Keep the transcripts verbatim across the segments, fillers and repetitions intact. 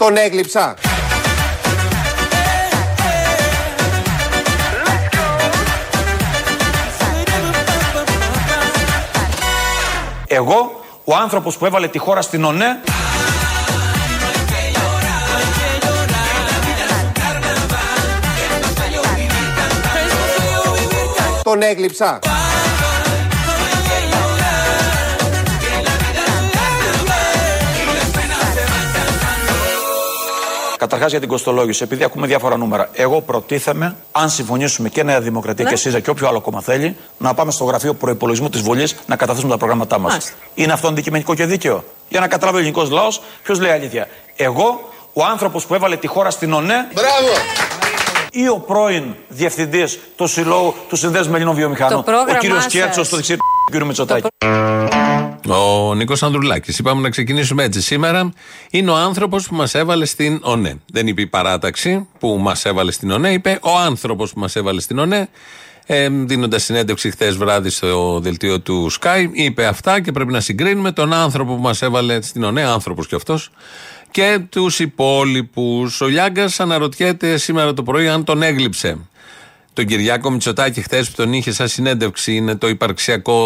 Τον έγλειψα. Εγώ, ο άνθρωπος που έβαλε τη χώρα στην ΩΝΕ, τον έγλειψα. Καταρχάς για την κοστολόγηση, επειδή ακούμε διάφορα νούμερα. Εγώ προτίθεμαι, αν συμφωνήσουμε και Νέα Δημοκρατία, ναι, και ΣΥΡΙΖΑ και όποιο άλλο κόμμα θέλει, να πάμε στο γραφείο προϋπολογισμού της Βουλής να καταθέσουμε τα προγράμματά μας. Άς. Είναι αυτό αντικειμενικό και δίκαιο? Για να καταλάβει ο ελληνικός λαός ποιος λέει αλήθεια. Εγώ, ο άνθρωπος που έβαλε τη χώρα στην ΩΝΕ. Μπράβο! Ή ο πρώην διευθυντής του Συλλόγου του Συνδέσμου Ελληνών Βιομηχανών, ο κύριος Κέρτσος, το δεξί του κύριου Μητσοτάκη. Ο Νίκος Ανδρουλάκης. Είπαμε να ξεκινήσουμε έτσι. Σήμερα είναι ο άνθρωπος που μας έβαλε στην ΩΝΕ. Δεν είπε η παράταξη που μας έβαλε στην ΩΝΕ, είπε ο άνθρωπος που μας έβαλε στην ΩΝΕ. Ε, δίνοντας συνέντευξη χθες βράδυ στο δελτίο του Sky, είπε αυτά και πρέπει να συγκρίνουμε τον άνθρωπο που μας έβαλε στην ΩΝΕ, άνθρωπος κι αυτός, και τους υπόλοιπους. Ο Λιάγκας αναρωτιέται σήμερα το πρωί αν τον έγλειψε. Τον Κυριάκο Μητσοτάκη χθες που τον είχε σαν συνέντευξη, είναι το υπαρξιακό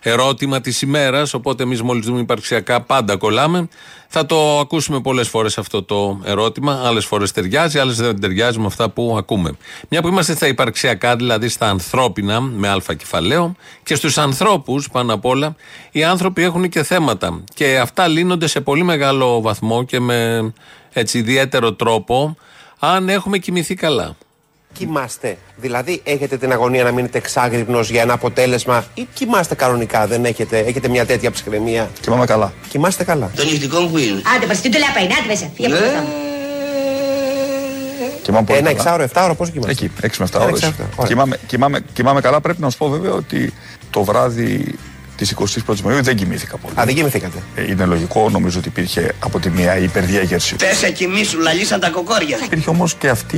ερώτημα της ημέρας, οπότε εμείς μόλις δούμε υπαρξιακά πάντα κολλάμε. Θα το ακούσουμε πολλές φορές αυτό το ερώτημα, άλλες φορές ταιριάζει, άλλες δεν ταιριάζει με αυτά που ακούμε. Μια που είμαστε στα υπαρξιακά, δηλαδή στα ανθρώπινα, με αλφα κεφαλαίο, και στους ανθρώπους πάνω απ' όλα, οι άνθρωποι έχουν και θέματα και αυτά λύνονται σε πολύ μεγάλο βαθμό και με έτσι ιδιαίτερο τρόπο, αν έχουμε κοιμηθεί καλά. Κοιμάστε. Δηλαδή, έχετε την αγωνία να μείνετε εξάγρυπνος για ένα αποτέλεσμα, ή κοιμάστε κανονικά? Δεν έχετε, έχετε μια τέτοια ψυχραιμία? Κοιμάμαι καλά. Κοιμάστε καλά. Το νυχτικό μου που είναι. Άντε, πα τι δουλειά είναι, άντε μέσα. Φύγε από εδώ. Κοιμάμαι πολύ. Ένα εξάωρο, εφτάωρο, πόσο κοιμάστε? Εκεί, έξι με εφτά ώρες. Κοιμάμαι, κοιμάμαι, κοιμάμαι καλά. Πρέπει να σου πω βέβαια ότι το βράδυ τη εικοστή πρώτη Μαΐου δεν κοιμήθηκα πολύ. Α, δεν κοιμήθηκατε. Ε, είναι λογικό, νομίζω ότι υπήρχε από τη μία υπερδιάγερση. Τέσσερα κοιμήσου, λαλήσαν τα κοκόρια. Υπήρχε όμως και αυτή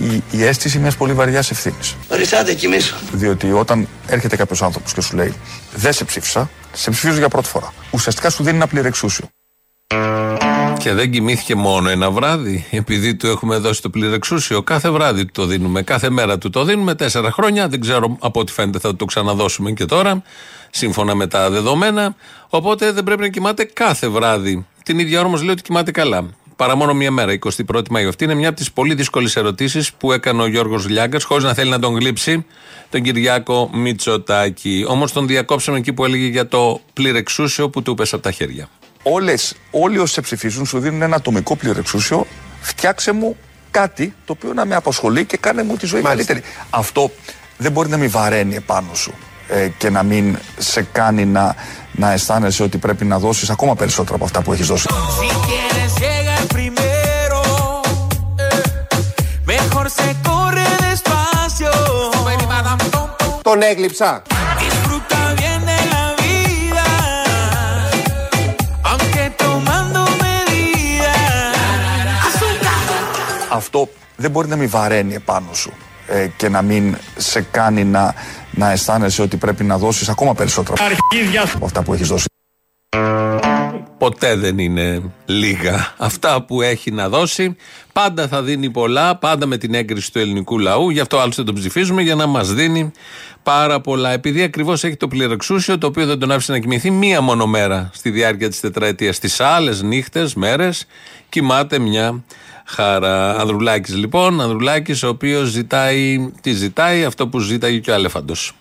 η, η αίσθηση μιας πολύ βαριάς ευθύνης. Ορισάτε, κοιμήσου. Διότι όταν έρχεται κάποιος άνθρωπος και σου λέει δεν σε ψήφισα, σε ψηφίζω για πρώτη φορά. Ουσιαστικά σου δίνει ένα πληρεξούσιο. Και δεν κοιμήθηκε μόνο ένα βράδυ, επειδή του έχουμε δώσει το πληρεξούσιο. Κάθε βράδυ του το δίνουμε, κάθε μέρα του το δίνουμε, τέσσερα χρόνια. Δεν ξέρω, από ό,τι φαίνεται θα το ξαναδώσουμε και τώρα, σύμφωνα με τα δεδομένα. Οπότε δεν πρέπει να κοιμάται κάθε βράδυ. Την ίδια ώρα όμως λέει ότι κοιμάται καλά. Παρά μόνο μία μέρα, εικοστή πρώτη Μαΐου. Αυτή είναι μια από τις πολύ δύσκολες ερωτήσεις που έκανε ο Γιώργος Λιάγκας, χωρίς να θέλει να τον γλύψει, τον Κυριάκο Μητσοτάκη. Όμως τον διακόψαμε εκεί που έλεγε για το πληρεξούσιο που του πέσε από τα χέρια. Όλες, όλοι όσοι σε ψηφίζουν σου δίνουν ένα ατομικό πληρεξούσιο. Φτιάξε μου κάτι το οποίο να με απασχολεί και κάνε μου τη ζωή καλύτερη. Αυτό δεν μπορεί να μην βαραίνει επάνω σου ε, και να μην σε κάνει να, να αισθάνεσαι ότι πρέπει να δώσεις ακόμα περισσότερα από αυτά που έχεις δώσει. Τον έγλειψα. Αυτό δεν μπορεί να μην βαραίνει επάνω σου ε, και να μην σε κάνει να, να αισθάνεσαι ότι πρέπει να δώσεις ακόμα περισσότερα από αυτά που έχεις δώσει. Ποτέ δεν είναι λίγα αυτά που έχει να δώσει. Πάντα θα δίνει πολλά, πάντα με την έγκριση του ελληνικού λαού. Γι' αυτό άλλωστε τον ψηφίζουμε, για να μας δίνει πάρα πολλά. Επειδή ακριβώς έχει το πληρεξούσιο, το οποίο δεν τον άφησε να κοιμηθεί μία μόνο μέρα στη διάρκεια της τετραετίας. Στις άλλες νύχτες, μέρες, κοιμάται μια χαρά. Ανδρουλάκης λοιπόν, Ανδρουλάκης ο οποίος ζητάει, τι ζητάει, αυτό που ζητάει και ο Αλέφαντος.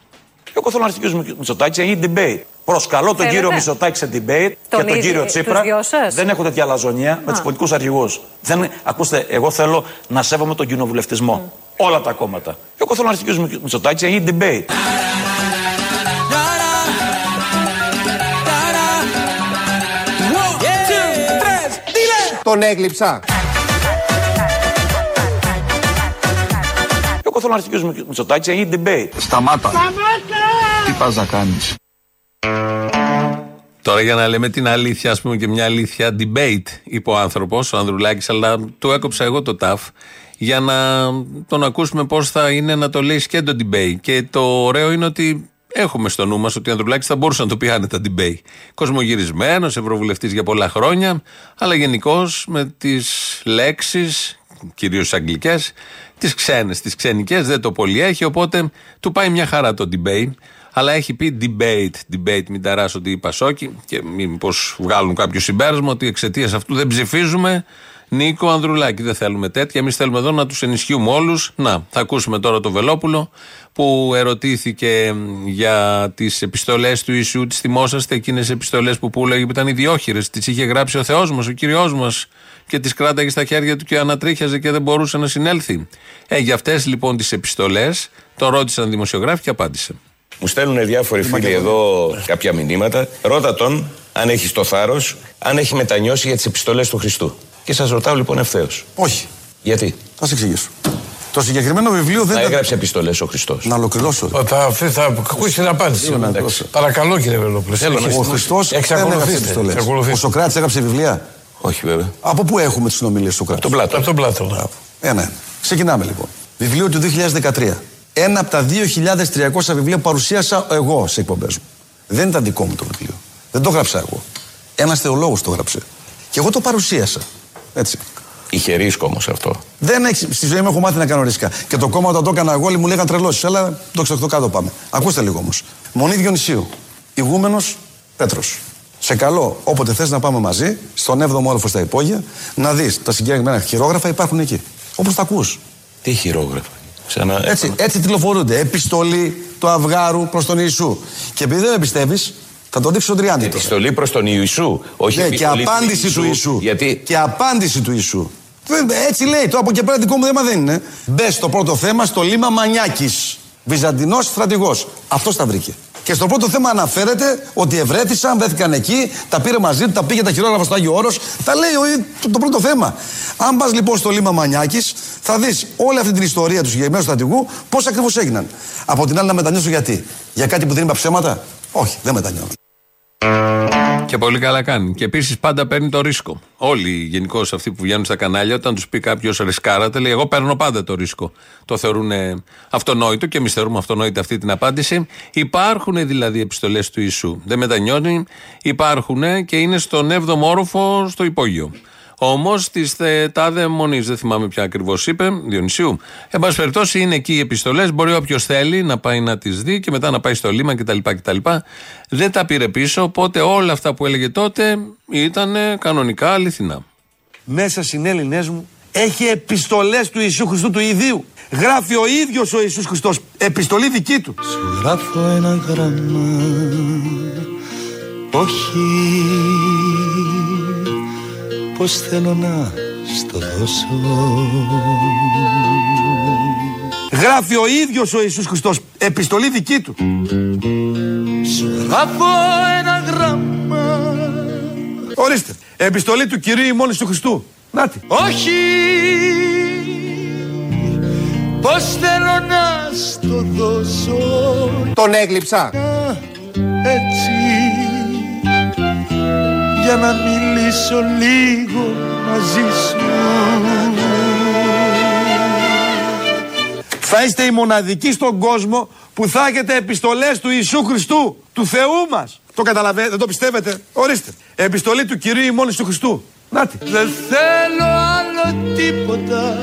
Εγώ θέλω να αρχίσει ο Μητσοτάκης να γίνει debate. Προσκαλώ τον κύριο Μητσοτάκη σε debate και τον κύριο Τσίπρα. Δεν έχω τέτοια λαζονία με τους πολιτικούς αρχηγούς. Δεν... Ακούστε, εγώ θέλω να σέβομαι τον κοινοβουλευτισμό. Mm. Όλα τα κόμματα. Εγώ θέλω να αρχίσει ο Μητσοτάκης να γίνει debate. Τον έγλειψα. Εγώ θέλω να αρχίσει ο Μητσοτάκης να γίνει debate. Σταμάτα. Τι πας να κάνεις? Τώρα για να λέμε την αλήθεια, ας πούμε, και μια αλήθεια debate είπε ο άνθρωπος, ο Ανδρουλάκης, αλλά του έκοψα εγώ το ταφ για να τον ακούσουμε πώς θα είναι να το λέει και το debate. Και το ωραίο είναι ότι έχουμε στο νου μας ότι ο Ανδρουλάκης θα μπορούσε να το πει άνετα ντιμπέι. Κοσμογυρισμένος, ευρωβουλευτής για πολλά χρόνια, αλλά γενικώς με τις λέξεις, κυρίως αγγλικές, τις ξένες, τις ξενικές, δεν το πολύ έχει, οπότε του πάει μια χαρά το debate. Αλλά έχει πει debate, debate, μην ταράσσονται οι Πασόκοι και μήπως βγάλουν κάποιο συμπέρασμα ότι εξαιτίας αυτού δεν ψηφίζουμε Νίκο Ανδρουλάκη, δεν θέλουμε τέτοια. Εμείς θέλουμε εδώ να τους ενισχύουμε όλους. Να, θα ακούσουμε τώρα τον Βελόπουλο που ερωτήθηκε για τις επιστολές του Ισιού. Τις θυμόσαστε, εκείνες επιστολές που πούλαγε που ήταν ιδιόχειρες, τις είχε γράψει ο Θεός μας, ο Κυριός μας και τις κράταγε στα χέρια του και ανατρίχιαζε και δεν μπορούσε να συνέλθει. Ε, για αυτές λοιπόν τις επιστολές το ρώτησαν δημοσιογράφοι και απάντησε. Μου στέλνουν διάφοροι φίλοι εδώ κάποια μηνύματα. Ρώτα τον αν έχει το θάρρος, αν έχει μετανιώσει για τις επιστολές του Χριστού. Και σας ρωτάω λοιπόν ευθέως. Όχι. Γιατί? Θα σας εξηγήσω. Το συγκεκριμένο βιβλίο δεν. Θα έγραψε τα... επιστολές ο Χριστός. Να ολοκληρώσω. Αυτή θα ακούσει την απάντηση. Παρακαλώ κύριε Βελόπουλε. Ο Χριστός έγραψε επιστολές. Ο Σοκράτης έγραψε βιβλία. Όχι βέβαια. Από πού έχουμε τις συνομιλίες του Σοκράτη? Από τον Πλάτωνα. Ένα. Ξεκινάμε λοιπόν. Βιβλίο του δύο χιλιάδες δεκατρία. Ένα από τα δύο χιλιάδες τριακόσια βιβλία που παρουσίασα εγώ σε εκπομπές μου. Δεν ήταν δικό μου το βιβλίο. Δεν το έγραψα εγώ. Ένας θεολόγος το έγραψε. Και εγώ το παρουσίασα. Έτσι. Είχε ρίσκο όμως αυτό. Δεν έχει, στη ζωή μου έχω μάθει να κάνω ρίσκα. Και το κόμμα όταν το έκανα εγώ όλοι μου λέγανε τρελώσεις. Αλλά το το κάτω πάμε. Ακούστε λίγο όμως. Μονή Διονυσίου. Ηγούμενος Πέτρος. Σε καλό, όποτε θες να πάμε μαζί, στον έβδομο όροφο στα υπόγεια, να δεις τα συγκεκριμένα χειρόγραφα υπάρχουν εκεί. Όπως τα ακούς. Τι χειρόγραφα? Ξανά... Έτσι, έτσι τηλεφορούνται. Επιστολή του Αυγάρου προς τον Ιησού. Και επειδή δεν με πιστεύεις, θα τον δείξω τον τριάντα. Επιστολή προς τον Ιησού, όχι ναι, επιστολή και απάντηση του Ιησού. Ιησού. Γιατί... Και απάντηση του Ιησού. Έτσι λέει, το από εκεί πέρα δικό μου θέμα δεν είναι. Μπες στο πρώτο θέμα στο Λίμα Μανιάκης. Βυζαντινός στρατηγός. Αυτός τα βρήκε. Και στο πρώτο θέμα αναφέρεται ότι ευρέτησαν, βρέθηκαν εκεί, τα πήρε μαζί του, τα πήγε τα χειρόγραφα στο Άγιο Όρος. Τα λέει το, το πρώτο θέμα. Αν πας λοιπόν στο Λίμα Μανιάκης, θα δεις όλη αυτή την ιστορία του συγκεκριμένου στρατηγού, πώς ακριβώς έγιναν. Από την άλλη, να μετανιώσω γιατί? Για κάτι που δεν είπα ψέματα? Όχι, δεν μετανιώνω. Και πολύ καλά κάνει. Και επίσης πάντα παίρνει το ρίσκο. Όλοι γενικώς αυτοί που βγαίνουν στα κανάλια, όταν τους πει κάποιος ρισκάρατε, λέει: εγώ παίρνω πάντα το ρίσκο. Το θεωρούν αυτονόητο και εμείς θεωρούμε αυτονόητη αυτή την απάντηση. Υπάρχουν δηλαδή επιστολές του Ιησού. Δεν μετανιώνει. Υπάρχουν και είναι στον έβδομο όροφο στο υπόγειο. Όμως της τάδε Μονής, δεν θυμάμαι ποια ακριβώς είπε, Διονυσίου. Εν πάση περιπτώσει είναι εκεί οι επιστολές, μπορεί όποιος θέλει να πάει να τις δει και μετά να πάει στο Λίμα κτλ. κτλ. Δεν τα πήρε πίσω, οπότε όλα αυτά που έλεγε τότε ήταν κανονικά αληθινά. Μέσα συνέλληνές μου έχει επιστολές του Ιησού Χριστού του Ιδίου. Γράφει ο ίδιος ο Ιησούς Χριστός, επιστολή δική του. Σου γράφω ένα γράμμα, όχι. Πώς θέλω να στο δώσω. Γράφει ο ίδιος ο Ιησούς Χριστός, επιστολή δική του. Σου γράφω ένα γράμμα. Ορίστε, επιστολή του Κυρίου ημών του Χριστού. Νάτι. Όχι, πώς θέλω να στο δώσω. Τον έγλειψα. Να, έτσι. Για να μιλήσω λίγο μαζί σου. Θα είστε οι μοναδικοί στον κόσμο που θα έχετε επιστολές του Ιησού Χριστού, του Θεού μας. Το καταλαβαίνετε, δεν το πιστεύετε? Ορίστε, επιστολή του Κυρίου ημών του Χριστού. Νάτι. Δεν θέλω άλλο τίποτα.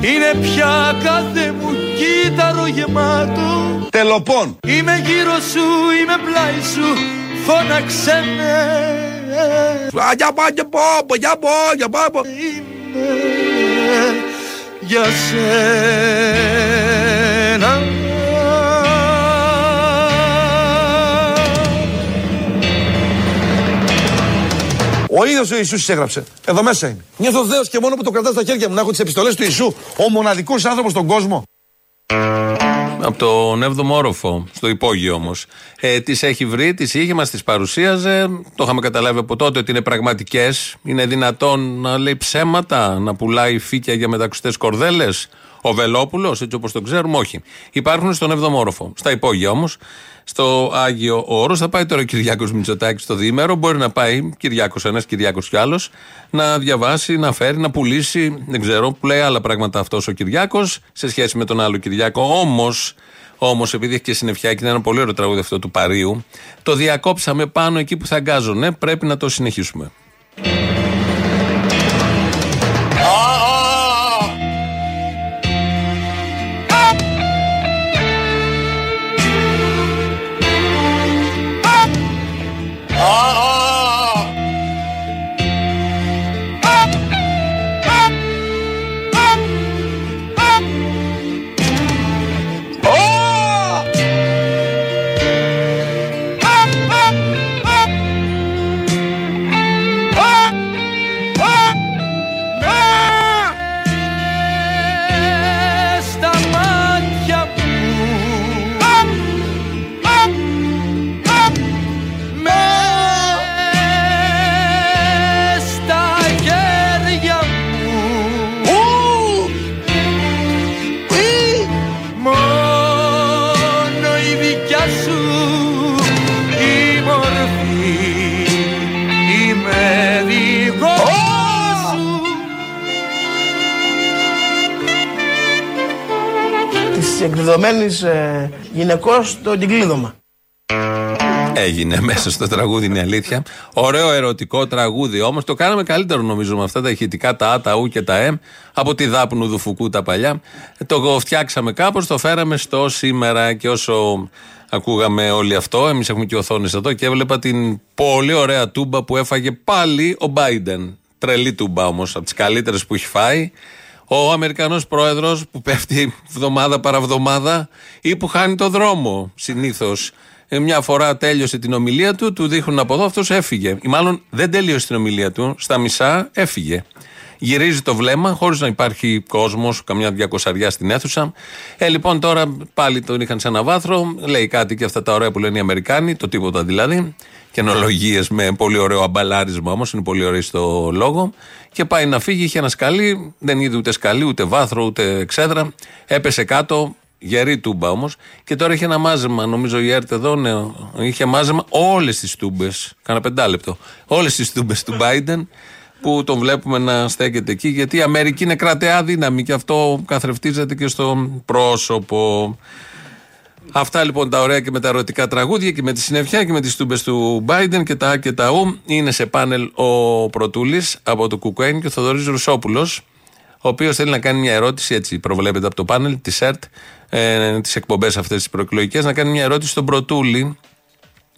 Είναι πια κάθε μου κύτταρο γεμάτο. Τελοπών. Είμαι γύρω σου, είμαι πλάι σου. Φώναξε με. Αγιά πάγια πόπο, για πόγια πόπο. Είμαι για σένα. Ο ίδιος ο Ιησούς έγραψε. Εδώ μέσα είναι. Νιώθω δέος και μόνο που το κρατάς στα χέρια μου να έχω τις επιστολές του Ιησού. Ο μοναδικός άνθρωπος στον κόσμο. Από τον έβδομο όροφο, στο υπόγειο όμως. Ε, τις έχει βρει, τις είχε, μας τις παρουσίαζε. Το είχαμε καταλάβει από τότε ότι είναι πραγματικές. Είναι δυνατόν να λέει ψέματα, να πουλάει φύκια για μεταξωτές κορδέλες? Ο Βελόπουλος, έτσι όπως τον ξέρουμε, όχι. Υπάρχουν στον έβδομο όροφο. Στα υπόγεια όμως, στο Άγιο Όρος, θα πάει τώρα ο Κυριάκος Μητσοτάκης στο διήμερο. Μπορεί να πάει Κυριάκος ένας, Κυριάκος κι άλλος, να διαβάσει, να φέρει, να πουλήσει. Δεν ξέρω, που λέει άλλα πράγματα αυτός ο Κυριάκος σε σχέση με τον άλλο Κυριάκο. Όμως, Όμως, επειδή έχει και συννεφιά και είναι ένα πολύ ωραίο τραγούδι αυτό του Παρίου, το διακόψαμε πάνω εκεί που θα αγκάζωνε. Πρέπει να το συνεχίσουμε. Εκδεδομένης ε, γυναικός το κλείδωμα. Έγινε μέσα στο τραγούδι, είναι αλήθεια. Ωραίο ερωτικό τραγούδι όμως. Το κάναμε καλύτερο νομίζω με αυτά τα ηχητικά, τα Α, τα Ου και τα Ε, από τη Δάπνου Δουφουκού τα παλιά. Το φτιάξαμε κάπως, το φέραμε στο σήμερα και όσο ακούγαμε όλοι αυτό, εμείς έχουμε και οθόνες εδώ και έβλεπα την πολύ ωραία τούμπα που έφαγε πάλι ο Biden. Τρελή τούμπα όμως, από τις καλύτερες που έχει φάει. Ο Αμερικανός πρόεδρος που πέφτει βδομάδα παραβδομάδα ή που χάνει το δρόμο συνήθως. Μια φορά τέλειωσε την ομιλία του, του δείχνουν από εδώ, αυτός έφυγε. Ή μάλλον δεν τέλειωσε την ομιλία του, στα μισά έφυγε. Γυρίζει το βλέμμα χωρίς να υπάρχει κόσμος, καμιά διακοσαριά στην αίθουσα. Ε, λοιπόν, τώρα πάλι τον είχαν σε ένα βάθρο, λέει κάτι και αυτά τα ωραία που λένε οι Αμερικάνοι, το τίποτα δηλαδή. Καινολογίες με πολύ ωραίο αμπαλάρισμα όμως, είναι πολύ ωραίο στο λόγο. Και πάει να φύγει, είχε ένα σκαλί, δεν είδε ούτε σκαλί, ούτε βάθρο, ούτε ξέδρα. Έπεσε κάτω, γερή τούμπα όμως. Και τώρα είχε ένα μάζεμα, νομίζω η ΕΡΤ εδώ, ναι, είχε μάζεμα όλες τις τούμπες. Κάνα πεντάλεπτο. Όλες τις τούμπες του Biden που τον βλέπουμε να στέκεται εκεί, γιατί η Αμερική είναι κρατεά δύναμη και αυτό καθρεφτίζεται και στο πρόσωπο. Αυτά λοιπόν τα ωραία και με τα ερωτικά τραγούδια και με τη συννεφιά και με τις τούμπες του Biden και τα Α και τα Ου. Είναι σε πάνελ ο Πρωτούλης από το Κουκουέν και ο Θοδωρής Ρουσόπουλος, ο οποίος θέλει να κάνει μια ερώτηση, έτσι προβλέπεται από το πάνελ της ΕΡΤ, ε, τις εκπομπές αυτές τις προεκλογικές, να κάνει μια ερώτηση στον Πρωτούλη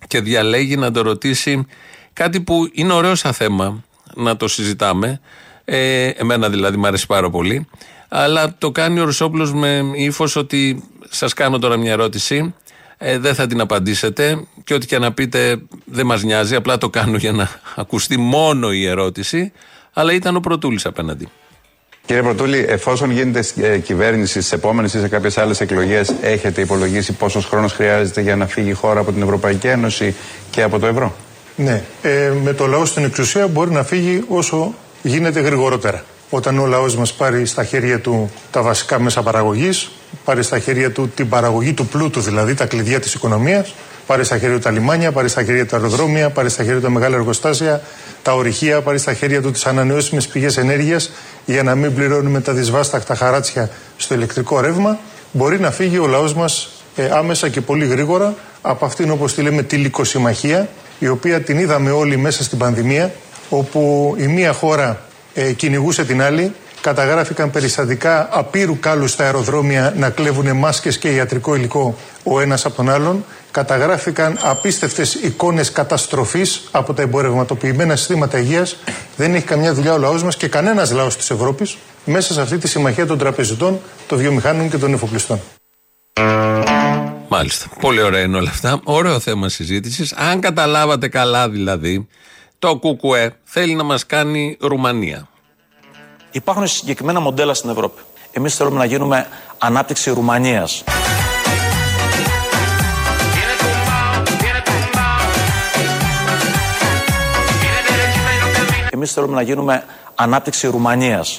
και διαλέγει να το ρωτήσει κάτι που είναι ωραίο σαν θέμα να το συζητάμε, ε, εμένα δηλαδή μου αρέσει πάρα πολύ, αλλά το κάνει ο Ρουσόπουλος με ύφος ότι σας κάνω τώρα μια ερώτηση, ε, δεν θα την απαντήσετε και ό,τι και να πείτε δεν μας νοιάζει, απλά το κάνω για να ακουστεί μόνο η ερώτηση, αλλά ήταν ο Πρωτούλης απέναντι. Κύριε Πρωτούλη, εφόσον γίνετε κυβέρνηση στις επόμενες ή σε κάποιες άλλες εκλογές, έχετε υπολογίσει πόσος χρόνος χρειάζεται για να φύγει η χώρα από την Ευρωπαϊκή Ένωση και από το ευρώ? Ναι, ε, με το λαό στην εξουσία μπορεί να φύγει όσο γίνεται γρηγορότερα. Όταν ο λαός μας πάρει στα χέρια του τα βασικά μέσα παραγωγής, πάρει στα χέρια του την παραγωγή του πλούτου, δηλαδή τα κλειδιά της οικονομίας, πάρει στα χέρια του τα λιμάνια, πάρει στα χέρια του τα αεροδρόμια, πάρει στα χέρια του τα μεγάλα εργοστάσια, τα ορυχεία, πάρει στα χέρια του τις ανανεώσιμες πηγές ενέργειας, για να μην πληρώνουμε τα δυσβάσταχτα χαράτσια στο ηλεκτρικό ρεύμα, μπορεί να φύγει ο λαός μας ε, άμεσα και πολύ γρήγορα από αυτήν, όπως τη λέμε, τη λυκοσυμμαχία, η οποία την είδαμε όλοι μέσα στην πανδημία, όπου η μία χώρα ε, κυνηγούσε την άλλη, καταγράφηκαν περιστατικά απείρου κάλου στα αεροδρόμια να κλέβουνε μάσκες και ιατρικό υλικό ο ένας από τον άλλον, καταγράφηκαν απίστευτες εικόνες καταστροφής από τα εμπορευματοποιημένα συστήματα υγείας, δεν έχει καμιά δουλειά ο λαός μας και κανένας λαός της Ευρώπης μέσα σε αυτή τη συμμαχία των τραπεζιτών, των βιομηχάνων και των εφοπλιστών. Μάλιστα. Πολύ ωραία είναι όλα αυτά. Ωραίο θέμα συζήτησης. Αν καταλάβατε καλά, δηλαδή, το ΚΚΕ θέλει να μας κάνει Ρουμανία. Υπάρχουν συγκεκριμένα μοντέλα στην Ευρώπη. Εμείς θέλουμε να γίνουμε ανάπτυξη Ρουμανίας. Εμείς θέλουμε να γίνουμε ανάπτυξη Ρουμανίας.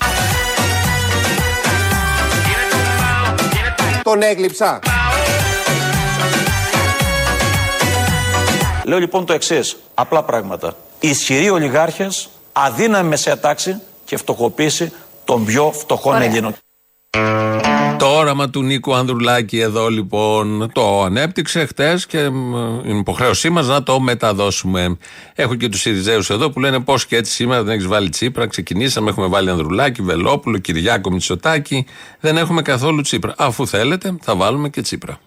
Τον έγλειψα. Λέω λοιπόν το εξής, απλά πράγματα. Ισχυροί ολιγάρχες, αδύναμη μεσαία τάξη και φτωχοποίηση των πιο φτωχών Ελλήνων. Το Το όραμα του Νίκου Ανδρουλάκη εδώ λοιπόν το ανέπτυξε χτες και είναι υποχρέωσή μας να το μεταδώσουμε. Έχω και τους Συριζέους εδώ που λένε πώς και έτσι σήμερα δεν έχεις βάλει Τσίπρα. Ξεκινήσαμε, έχουμε βάλει Ανδρουλάκη, Βελόπουλο, Κυριάκο Μητσοτάκη. Δεν έχουμε καθόλου Τσίπρα. Αφού θέλετε, θα βάλουμε και Τσίπρα.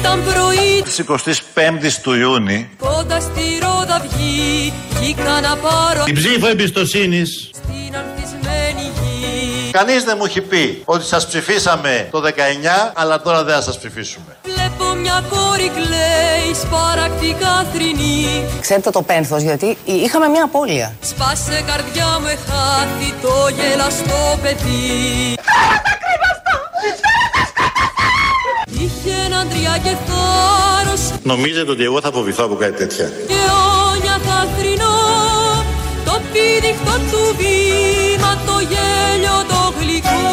Ήταν πρωί της εικοστής πέμπτης του Ιούνιου. Κοντά στη Ρόδα βγή, βγήκα να πάρω την ψήφο εμπιστοσύνης στην ανθισμένη γη. Κανείς δεν μου έχει πει ότι σας ψηφίσαμε το δεκαεννιά, αλλά τώρα δεν θα σας ψηφίσουμε. Βλέπω μια κόρη κλαίει, σπαρακτικά θρηνή. Ξέρετε το πένθος, γιατί είχαμε μια απώλεια. Σπάσε καρδιά μου, εχάθη το γελαστό παιδί. Φέρα τα κρύβαστα, φέρα τα σκάταστα. Είχε έναν τριά και θάρρος. Νομίζετε ότι εγώ θα φοβηθώ από κάτι τέτοια? Αιώνια καθρινό, το πήδηχτο του βήμα, το γέλιο το γλυκό.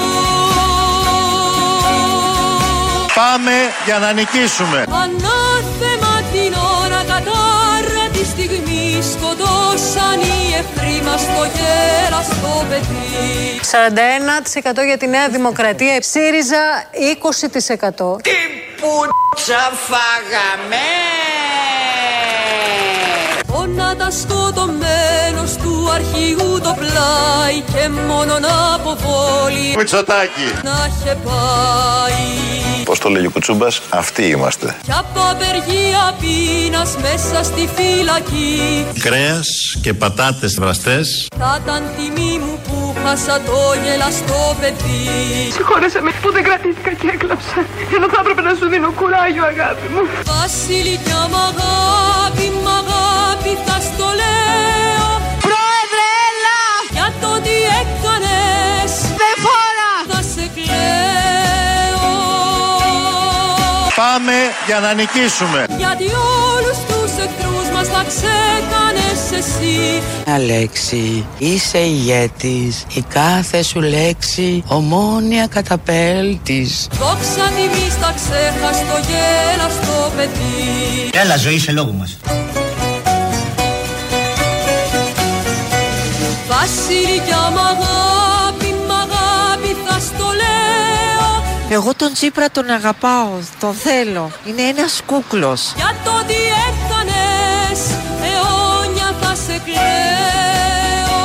Πάμε για να νικήσουμε. Ανάθεμα την ώρα κατάρα, τη στιγμή σκοτώσαν οι εχθροί μας το γέλαστο παιδί. σαράντα ένα τοις εκατό για τη Νέα Δημοκρατία, ΣΥΡΙΖΑ είκοσι τοις εκατό. Τι πουτσα φάγαμε. Πονάτα σκοτωμένος του αρχηγού το πλάι και μόνον από πόλη Μητσοτάκη να είχε πάει. Πώς το λέγει ο Κουτσούμπας, αυτοί είμαστε. Κι από απεργία πείνας μέσα στη φυλακή. Κρέας και πατάτες βραστές. Θα ήταν τιμή μου που χάσα το γελαστό παιδί. Συγχώρεσε με που δεν κρατήθηκα και έκλαψα. Ενώ θα έπρεπε να σου δίνω κουράγιο, αγάπη μου. Βασιλικιά μ' αγάπη, μ' αγάπη θα στο λέω. Πρόεδρε, έλα! Για το τι έκανες δεν φορά, θα σε κλαίω. Πάμε για να νικήσουμε. Γιατί όλους τους εχθρούς μας θα ξέκανες εσύ. Αλέξη, είσαι ηγέτης. Η κάθε σου λέξη ομόνοια καταπέλτης. Δόξα τιμής τα ξέχαστο γέλαστο παιδί. Έλα ζωή σε λόγο μας. Βασιλικιά μ' αγάπη, μ' αγάπη θα στο λέω. Εγώ τον Τσίπρα τον αγαπάω, τον θέλω. Είναι ένας κούκλος. Για το τι έκανες, αιώνια θα σε κλαίω.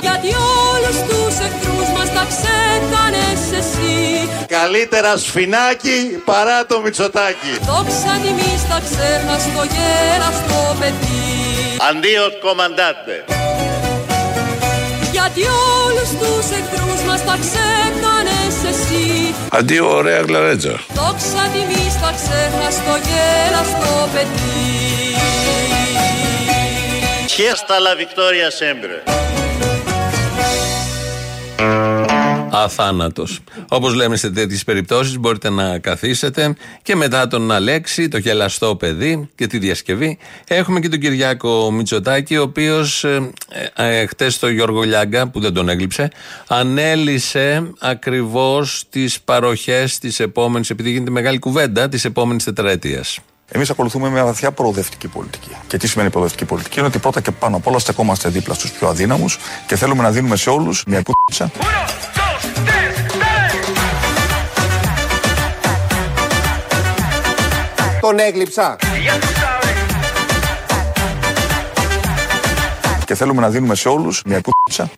Γιατί όλους τους εχθρούς μας τα ξέκανες εσύ. Καλύτερα σφινάκι παρά το Μητσοτάκι. Δόξα τιμής τα ξέχαστο γέραστο παιδί. Αντίο κομμαντάτε. Γιατί όλους τους εχθρούς μας τα ξέκανες εσύ. Αντί ωραία γλαρέτζα. Δόξα τιμής τα ξέχαστο γέλαστο παιδί. Χέστα λα Βικτόρια Σέμπρε. Αθάνατος. Όπως λέμε σε τέτοιες περιπτώσεις, μπορείτε να καθίσετε και μετά τον Αλέξη, το γελαστό παιδί και τη διασκευή. Έχουμε και τον Κυριάκο Μητσοτάκη, ο οποίος ε, ε, χτες το Γιώργο Λιάγκα, που δεν τον έγκλειψε, ανέλησε ακριβώς τις παροχές της επόμενης, επειδή γίνεται μεγάλη κουβέντα, της επόμενης τετραετίας. Εμείς ακολουθούμε μια βαθιά προοδευτική πολιτική. Και τι σημαίνει προοδευτική πολιτική? Είναι ότι πρώτα και πάνω απ' όλα στεκόμαστε δίπλα στους πιο αδύναμους και θέλουμε να δίνουμε σε όλους μια κούτσα. Τον έγκλειψα. Και θέλουμε να δίνουμε σε όλους μια κούτσα.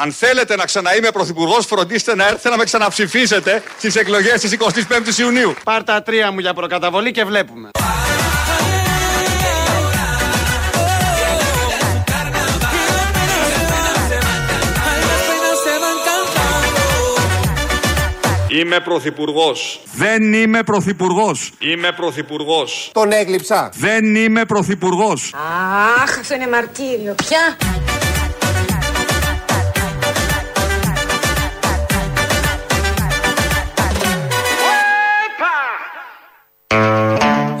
Αν θέλετε να ξαναείμαι πρωθυπουργός, φροντίστε να έρθετε να με ξαναψηφίσετε στις εκλογές της εικοστής πέμπτης Ιουνίου. Πάρ' τα τρία μου για προκαταβολή και βλέπουμε. Είμαι πρωθυπουργός. Δεν είμαι πρωθυπουργός. Είμαι πρωθυπουργός. Τον έγλειψα. Δεν είμαι πρωθυπουργός. Αχ, αυτό είναι μαρτύριο πια.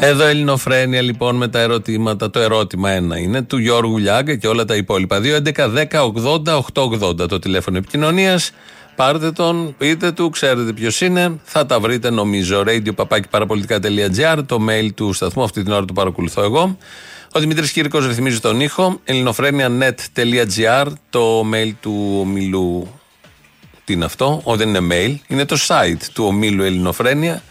Εδώ Ελληνοφρένεια λοιπόν με τα ερωτήματα. Το ερώτημα ένα είναι του Γιώργου Λιάγκα και όλα τα υπόλοιπα. δύο έντεκα δέκα ογδόντα οκτακόσια ογδόντα το τηλέφωνο επικοινωνίας. Πάρτε τον, πείτε του, ξέρετε ποιος είναι. Θα τα βρείτε νομίζω. radio παπάκι παραπολιτικά τελεία τζι άρ, το mail του σταθμού. Αυτή την ώρα το παρακολουθώ εγώ. Ο Δημήτρης Κύρκος ρυθμίζει τον ήχο. ελληνοφρένεια τελεία net τελεία τζι άρ, το mail του ομίλου. Τι είναι αυτό? Ό, δεν είναι mail. Είναι το site του ομίλου Ελληνοφρένεια.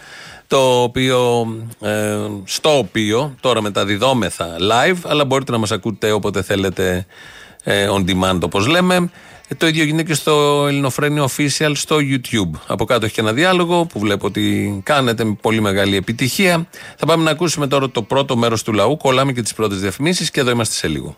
Το οποίο, ε, στο οποίο τώρα μεταδιδόμεθα live, αλλά μπορείτε να μας ακούτε όποτε θέλετε, ε, on demand όπως λέμε. Ε, το ίδιο γίνεται και στο Ελληνοφρένεια Official στο YouTube. Από κάτω έχει και ένα διάλογο που βλέπω ότι κάνετε με πολύ μεγάλη επιτυχία. Θα πάμε να ακούσουμε τώρα το πρώτο μέρος του λαού. Κολλάμε και τις πρώτες διαφημίσεις και εδώ είμαστε σε λίγο.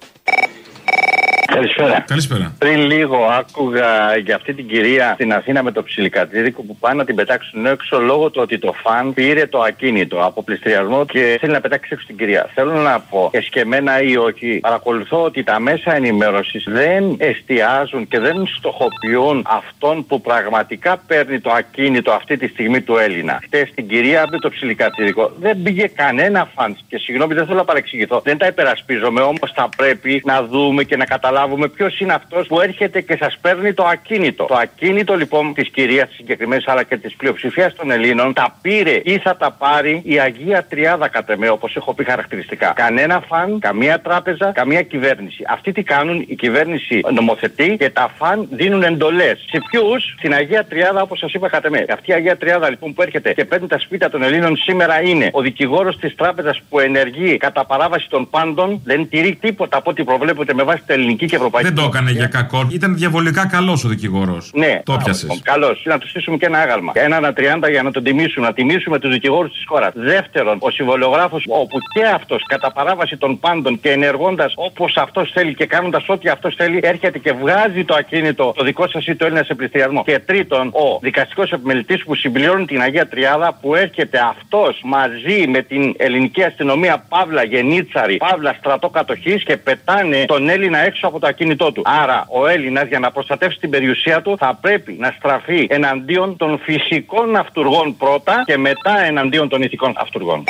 Καλησπέρα. Καλησπέρα. Πριν λίγο άκουγα για αυτή την κυρία στην Αθήνα με το ψιλικατζίδικο που πάνε να την πετάξουν έξω λόγω του ότι το φαν πήρε το ακίνητο από πληστηριασμό και θέλει να πετάξει έξω την κυρία. Θέλω να πω, εσκεμμένα ή όχι, παρακολουθώ ότι τα μέσα ενημέρωσης δεν εστιάζουν και δεν στοχοποιούν αυτόν που πραγματικά παίρνει το ακίνητο αυτή τη στιγμή του Έλληνα. Χτες την κυρία με το ψιλικατζίδικο δεν πήγε κανένα φαν και συγγνώμη, δεν θέλω να παρεξηγηθώ. Δεν τα υπερασπίζομαι, όμως θα πρέπει να δούμε και να καταλάβουμε. Ποιος είναι αυτός που έρχεται και σας παίρνει το ακίνητο. Το ακίνητο λοιπόν της κυρίας της συγκεκριμένης αλλά και της πλειοψηφίας των Ελλήνων τα πήρε ή θα τα πάρει η Αγία Τριάδα κατ' εμέ, όπως έχω πει χαρακτηριστικά. Κανένα φαν, καμία τράπεζα, καμία κυβέρνηση. Αυτοί τι κάνουν? Η κυβέρνηση νομοθετεί και τα φαν δίνουν εντολές. Σε ποιους? Στην Αγία Τριάδα, όπως σας είπα κατ' εμέ. Αυτή η Αγία Τριάδα λοιπόν που έρχεται και παίρνει τα σπίτια των Ελλήνων σήμερα είναι ο δικηγόρος της τράπεζας που ενεργεί κατά παράβαση των πάντων, δεν τηρεί τίποτα από ό,τι προβλέπεται με βάση την ελληνική. Δεν το έκανε για κακό. Ήταν διαβολικά καλός ο δικηγόρος. Ναι, το πιάσε. Καλός. Να του στήσουμε και ένα άγαλμα. Έναν τριάντα για να τον τιμήσουμε. Να τιμήσουμε τους δικηγόρους της χώρας. Δεύτερον, ο συμβολιογράφος, όπου και αυτός κατά παράβαση των πάντων και ενεργώντας όπως αυτός θέλει και κάνοντας ό,τι αυτός θέλει, έρχεται και βγάζει το ακίνητο το δικό σας ή το Έλληνα σε πληστηριασμό. Και τρίτον, ο δικαστικός επιμελητής που συμπληρώνει την Αγία Τριάδα, που έρχεται αυτός μαζί με την ελληνική αστυνομία Παύλα Γενίτσαρη, Παύλα στρατό κατοχής και πετάνε τον Έλληνα έξω από το ακίνητό του. Άρα ο Έλληνας για να προστατεύσει την περιουσία του θα πρέπει να στραφεί εναντίον των φυσικών αυτουργών πρώτα και μετά εναντίον των ηθικών αυτουργών.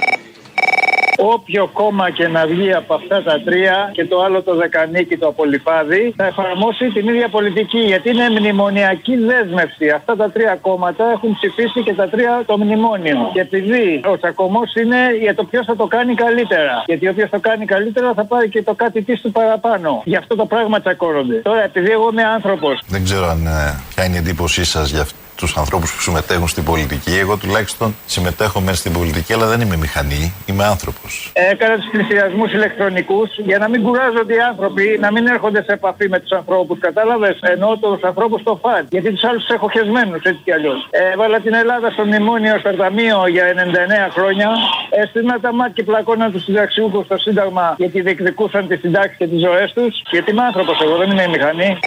Όποιο κόμμα και να βγει από αυτά τα τρία και το άλλο το Δεκανίκι, το Απολιπάδι, θα εφαρμόσει την ίδια πολιτική. Γιατί είναι μνημονιακή δέσμευση. Αυτά τα τρία κόμματα έχουν ψηφίσει και τα τρία το μνημόνιο. Και επειδή ο τσακωμός είναι για το ποιος θα το κάνει καλύτερα. Γιατί όποιος το κάνει καλύτερα θα πάρει και το κάτι της του παραπάνω. Γι' αυτό το πράγμα τσακώνονται. Τώρα, επειδή εγώ είμαι άνθρωπος. Δεν ξέρω αν ε, ποια είναι η εντύπωσή σας για αυτό. Τους ανθρώπους που συμμετέχουν στην πολιτική. Εγώ τουλάχιστον συμμετέχω μέσα στην πολιτική, αλλά δεν είμαι μηχανή, είμαι άνθρωπος. Έκανα τους πλησιασμούς ηλεκτρονικούς για να μην κουράζονται οι άνθρωποι, να μην έρχονται σε επαφή με τους ανθρώπους. Κατάλαβες? Εννοώ τους ανθρώπους στο φαν. Γιατί τους άλλους τους έχω χεσμένους έτσι κι αλλιώς. Έβαλα την Ελλάδα στο μνημόνιο, στο ταμείο για ενενήντα εννέα χρόνια. Έστεινα τα μάτια πλακώνα τους συνταξιούχους στο Σύνταγμα γιατί διεκδικούσαν τη συντάξη και τις ζωές τους. Γιατί είμαι άνθρωπος εγώ, δεν είμαι μηχανή.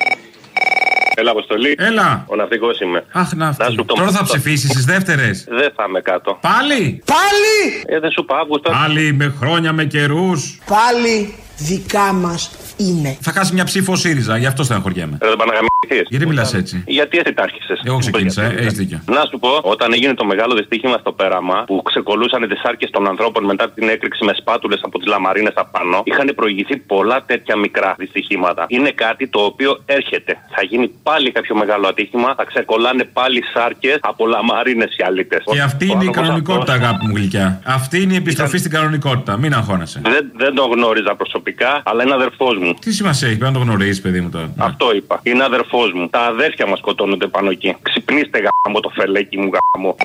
Έλα, Αποστολή. Έλα. Ο ναυτικός είμαι. Αχ, ναυτικός. Το... Τώρα θα ψηφίσεις στις δεύτερες. Δεν θα είμαι κάτω. Πάλι. Πάλι. Ε, δεν σου είπα, Αύγουστο. Πάλι με χρόνια, με καιρούς. Πάλι δικά μας είναι. Θα χάσει μια ψήφο ΣΥΡΙΖΑ, γι' αυτό στεναχωριέμαι. Δεν θα πάνε να γαμηθείς. Γιατί μιλάς έτσι? Γιατί έτσι τα άρχισες. Εγώ ξεκίνησα, έχεις δίκιο. Να σου πω, όταν έγινε το μεγάλο δυστύχημα στο Πέραμα, που ξεκολούσαν τις άρκες των ανθρώπων μετά την έκρηξη με σπάτουλες από τις λαμαρίνες απάνω, είχαν προηγηθεί πολλά τέτοια μικρά δυστυχήματα. Είναι κάτι το οποίο έρχεται. Θα γίνει πάλι κάποιο μεγάλο ατύχημα, θα ξεκολλάνε πάλι σάρκες από λαμαρίνες οι αλήτες. Και αυτή είναι η κανονικότητα, αγάπη μου γλυκιά. Αυτή είναι η επιστροφή στην κανονικότητα. Μην αγχώνεσαι. Δεν το γνώριζα προσωπικά, αλλά είναι αδερφός μου. Τι σημασία έχει, πρέπει να το γνωρίζεις, παιδί μου τώρα. Αυτό είπα. Είναι αδερφός μου. Τα αδέρφια μας σκοτώνονται πάνω εκεί. Ξυπνήστε, γάμο το φελέκι μου, γάμο.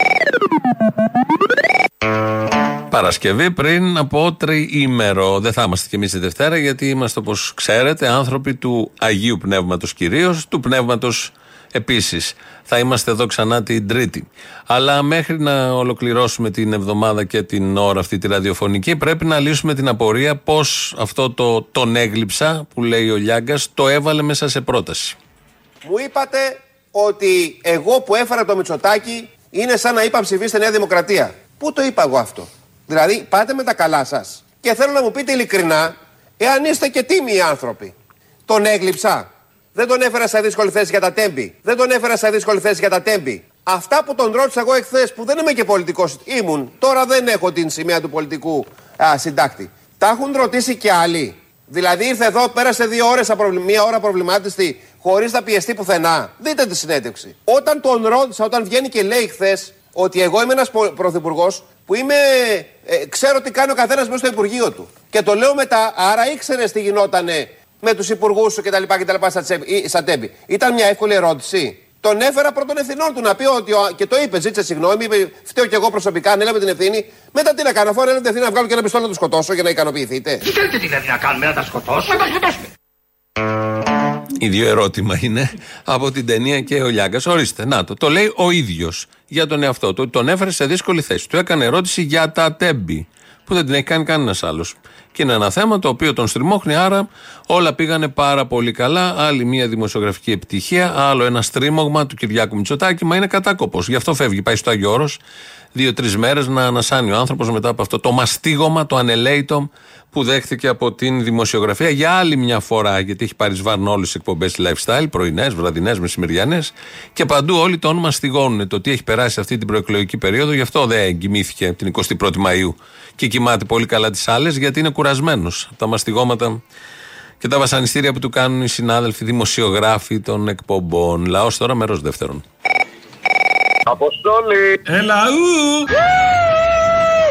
Παρασκευή πριν από τριήμερο. Δεν θα είμαστε κι εμείς τη Δευτέρα, γιατί είμαστε, όπως ξέρετε, άνθρωποι του Αγίου Πνεύματος κυρίως, του Πνεύματος επίσης. Θα είμαστε εδώ ξανά την Τρίτη. Αλλά μέχρι να ολοκληρώσουμε την εβδομάδα και την ώρα αυτή τη ραδιοφωνική, πρέπει να λύσουμε την απορία πώς αυτό το «τον έγλειψα» που λέει ο Λιάγκας το έβαλε μέσα σε πρόταση. Μου είπατε ότι εγώ που έφερα το Μητσοτάκη είναι σαν να είπα ψηφίστε Νέα Δημοκρατία. Πού το είπα εγώ αυτό? Δηλαδή πάτε με τα καλά σας. Και θέλω να μου πείτε ειλικρινά, εάν είστε και τίμιοι άνθρωποι, τον έγλειψα? Δεν τον έφερα σε δύσκολη θέση για τα τέμπη. Δεν τον έφερα σε δύσκολη θέση για τα τέμπη. Αυτά που τον ρώτησα εγώ εχθές, που δεν είμαι και πολιτικός, ήμουν. Τώρα δεν έχω την σημαία του πολιτικού Α, συντάκτη. Τα έχουν ρωτήσει και άλλοι. Δηλαδή ήρθε εδώ, πέρασε δύο ώρες, μία ώρα προβλημάτιστη, χωρίς να πιεστεί πουθενά. Δείτε τη συνέντευξη. Όταν τον ρώτησα, όταν βγαίνει και λέει χθες ότι εγώ είμαι ένας πρωθυπουργός που είμαι, ε, ξέρω τι κάνει ο καθένας μέσα στο Υπουργείο του. Και το λέω μετά, άρα ήξερες τι γινότανε με τους υπουργούς σου κτλ. κτλ στα, τσέπη, στα τέμπη. Ήταν μια εύκολη ερώτηση. Τον έφερα προ των ευθυνών του να πει ότι. Ο, και το είπε, ζήτησε συγγνώμη, είπε, φταίω κι εγώ προσωπικά, ανέλαβε την ευθύνη. Μετά τι να κάνω, αφού ανέλαβε την ευθύνη, να βγάλω και ένα πιστόλι να το σκοτώσω για να ικανοποιηθείτε. Τι θέλετε δηλαδή να κάνουμε, να τα σκοτώσουμε, να τα σκοτώσουμε. Ίδιο ερώτημα είναι από την ταινία και ο Λιάγκας. Ορίστε, να το. Το λέει ο ίδιος για τον εαυτό του. Τον έφερε σε δύσκολη θέση. Του έκανε ερώτηση για τα τέμπη, που δεν την έχει κάνει κανένας άλλος. Και είναι ένα θέμα το οποίο τον στριμώχνει, άρα όλα πήγανε πάρα πολύ καλά. Άλλη μια δημοσιογραφική επιτυχία, άλλο ένα στρίμωγμα του Κυριάκου Μητσοτάκη, μα είναι κατάκοπος. Γι' αυτό φεύγει, πάει στο Άγιο Όρος δύο-τρεις μέρες να ανασάνει ο άνθρωπος μετά από αυτό το μαστίγωμα, το ανελέητο που δέχθηκε από την δημοσιογραφία για άλλη μια φορά. Γιατί έχει πάρει σβάρν όλες τις εκπομπές lifestyle, πρωινές, βραδινές, μεσημεριανές και παντού όλοι τον μαστιγώνουν το τι έχει περάσει αυτή την προεκλογική περίοδο. Γι' αυτό δεν κοιμήθηκε την εικοστή πρώτη Μαΐου και κοιμάται πολύ καλά τις άλλες, γιατί είναι κουρασμένος από τα μαστιγώματα και τα βασανιστήρια που του κάνουν οι συνάδελφοι δημοσιογράφοι των εκπομπών. Λαός τώρα, μέρος δεύτερον. Αποστόλη! Έλα, ου!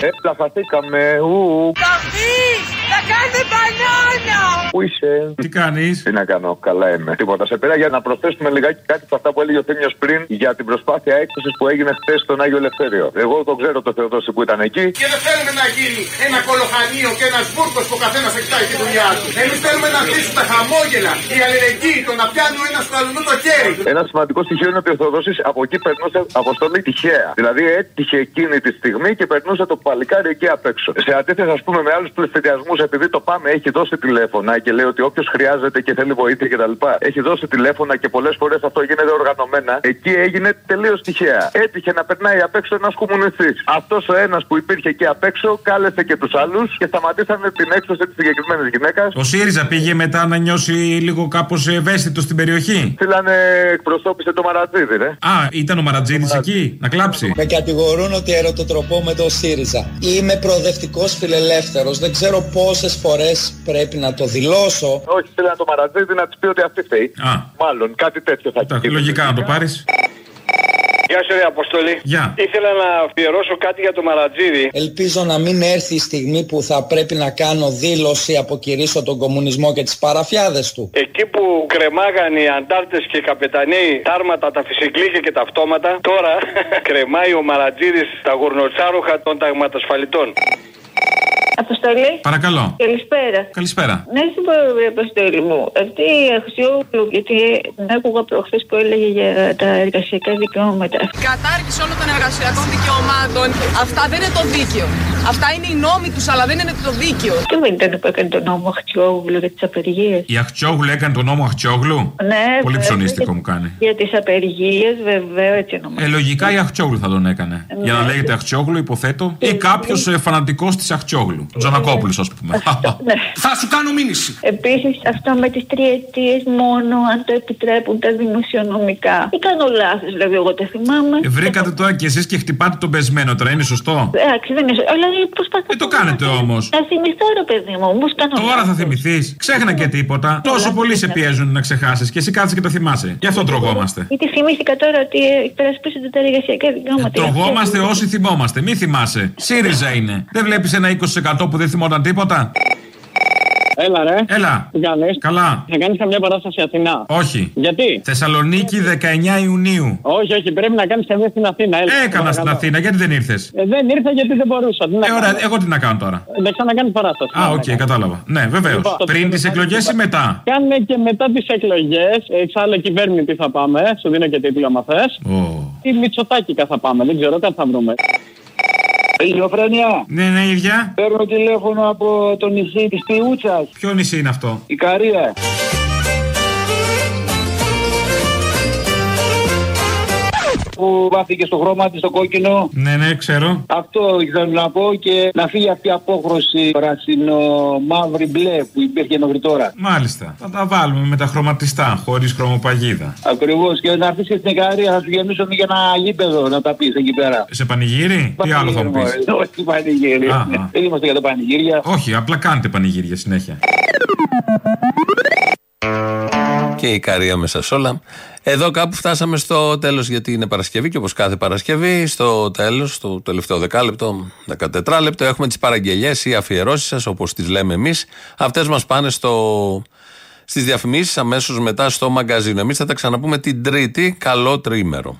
Έπλαφαθήκαμε, ου! Καφής! Θα κάνετε μπανάνα! Πού είσαι? Τι κάνεις? Τι να κάνω, καλά είμαι. Τίποτα, σε πέρα για να προσθέσουμε λιγάκι κάτι από αυτά που έλεγε ο Θήμιος πριν για την προσπάθεια έκθεσης που έγινε χθες στον Άγιο Ελευθέριο. Εγώ το ξέρω το Θεοδόση που ήταν εκεί. Και δεν θέλουμε να γίνει ένα κολοχανίο και ένας βούρκος που ο καθένας εκτάει τη δουλειά του. Εμείς θέλουμε να ζήσουν τα χαμόγελα, η αλληλεγγύη, το να πιάνουν ένα στον άλλον το χέρι. Ένα σημαντικό στοιχείο είναι ότι ο Θεοδόσης από εκεί περνούσε αποστολή τυχαία. Δηλαδή έτυχε εκείνη τη στιγμή και περνούσε το παλικάρι εκεί απ' έξω. Σε αντίθεση, ας πούμε, με άλλους πληθυσμούς, επειδή το ΠΑΜΕ έχει δώσει τηλέφωνα και λέει ότι όποιος χρειάζεται και θέλει βοήθεια κτλ. Έχει δώσει τηλέφωνα και πολλές φορές αυτό γίνεται οργανωμένα. Εκεί έγινε τελείως τυχαία. Έτυχε να περνάει απ' έξω ένας κομμουνιστής. Αυτός ο ένας που υπήρχε εκεί απ' έξω κάλεσε και τους άλλους και σταματήσανε την έξωση της συγκεκριμένης γυναίκας. Ο ΣΥΡΙΖΑ πήγε μετά να νιώσει λίγο κάπως ευαίσθητο στην περιοχή. Θέλανε, εκπροσώπησε το Μαρατζίδη, ρε. Α, ήταν ο Μαρατζίδης εκεί, Μαρατζίδη. Να κλάψει. Με κατηγορούν ότι ερωτοτροπώ με το ΣΥΡΙΖΑ. Είμαι προοδευτικός φιλελεύθερος. Δεν ξέρω πόσες φορές πρέπει να το δηλώσω. Όχι, θέλει να το Μαρατζίδη να της πει ότι αυτή φταίει. Α. Μάλλον κάτι τέτοιο θα κοιτάξει. Λογικά να το πάρεις. Γεια σου, ρε Αποστολή. Γεια. Ήθελα να αφιερώσω κάτι για το Μαρατζίδη. Ελπίζω να μην έρθει η στιγμή που θα πρέπει να κάνω δήλωση, αποκηρύσω τον κομμουνισμό και τις παραφιάδες του. Εκεί που κρεμάγανε οι αντάρτες και οι καπετανοί τα άρματα, τα φυσικλίκια και τα αυτόματα, τώρα κρεμάει ο Μαρατζίδης τα γουρνοτσάροχα των ταγματασφαλιτών. Αποστολή. Παρακαλώ. Καλησπέρα. Καλησπέρα. Ναι, σου πω, Αποστολή μου. Αυτή η Αχτσιόγλου, γιατί την άκουγα προχθές που έλεγε για τα εργασιακά δικαιώματα. Κατάργηση όλων των εργασιακών δικαιωμάτων. Αυτά δεν είναι το δίκαιο. Αυτά είναι οι νόμοι τους, αλλά δεν είναι το δίκαιο. Τι δεν ήταν που έκανε τον νόμο Αχτσιόγλου για τις απεργίες. Η Αχτσιόγλου έκανε τον νόμο Αχτσιόγλου. Ναι. Πολύ ψωνίστικο μου κάνει. Για τις απεργίες, βεβαίω έτσι ονομάζεται. Ε, λογικά η Αχτσιόγλου θα τον έκανε. Ναι. Για να λέγεται Αχτσιόγλου, υποθέτω, ή κάποιο φανατικό τη Αχτσιόγλου. Τζανακόπουλο, α πούμε. Αυτό, ναι. Θα σου κάνω μήνυση. Επίσης, αυτό με τις τριετίες μόνο, αν το επιτρέπουν τα δημοσιονομικά. Ή κάνω λάθος, δηλαδή, εγώ τα θυμάμαι. Βρήκατε τώρα κι εσείς και χτυπάτε τον πεσμένο, τώρα είναι σωστό. Εντάξει, δεν είναι σωστό. Αλλά προσπαθώ. Δεν το κάνετε όμως. Θα θυμηθώ, ρε παιδί μου. Τώρα θα θυμηθείς. Ξέχνα και τίποτα. Τόσο πολύ σε πιέζουν να ξεχάσεις και εσύ κάτσε και το θυμάσαι. Γι' αυτό τρογόμαστε. Γιατί θυμήθηκα τώρα ότι υπερασπίζονται τα εργασιακά δικαιώματα. Τρογόμαστε όσοι θυμόμαστε. Μη θυμάσαι. ΣΥΡΙΖΑ είναι. Δεν βλέπει ένα είκοσι τοις εκατό. Το που δεν θυμόταν τίποτα. Έλα, ρε. Έλα. Τι κάνεις? Καλά. Θα κάνεις καμιά παράσταση Αθηνά? Όχι. Γιατί? Θεσσαλονίκη δεκαεννιά Ιουνίου. Όχι, όχι, πρέπει να κάνεις καμιά στην Αθήνα. Έλα. Έκανα στην Αθήνα, γιατί δεν ήρθες? Ε, δεν ήρθα γιατί δεν μπορούσα. Τι να ε, ωραία, εγώ τι να κάνω τώρα? Ε, να ξανακάνεις παράσταση. Α, οκ, okay, κατάλαβα. Ναι, βεβαίως. Λοιπόν, πριν τις εκλογές ή μετά? Κάνουμε και μετά τις εκλογές. Εξάλλου κυβέρνητη θα πάμε. Σου δίνω και τίτλο, άμα θες. Ή Μητσοτάκικα θα πάμε. Δεν ξέρω, κάτι θα βρούμε. Ελληνοφρένεια. Ναι, ναι, ίδια. Παίρνω τηλέφωνο από το νησί της Πιούτσας. Ποιο νησί είναι αυτό? Η Καρία. που βάθηκε στο χρώμα της, στο κόκκινο. Ναι, ναι, ξέρω. Αυτό ήθελα να πω και να φύγει αυτή η απόχρωση πράσινο-μαύρη-μπλε που υπήρχε μέχρι τώρα. Μάλιστα. Θα τα βάλουμε με τα χρωματιστά, χωρίς χρωμοπαγίδα. Ακριβώς. Και να αφήσει την Ικαρία, θα σου γεμίσουν για ένα γήπεδο να τα πεις εκεί πέρα. Σε πανηγύρι? Τι άλλο θα μου πεις? Όχι, πανηγύρι. Δεν είμαστε για τα πανηγύρια. Όχι, απλά κάντε πανηγύρια συνέχεια. Και η Ικαρία μέσα σ' όλα. Εδώ κάπου φτάσαμε στο τέλος, γιατί είναι Παρασκευή και όπως κάθε Παρασκευή, στο τέλος, στο τελευταίο δεκάλεπτο, δεκατετράλεπτο, έχουμε τις παραγγελιές ή αφιερώσεις σας, όπως τις λέμε εμείς. Αυτές μας πάνε στο... στις διαφημίσεις, αμέσως μετά στο μαγκαζίνο. Εμείς θα τα ξαναπούμε την Τρίτη. Καλό τριήμερο.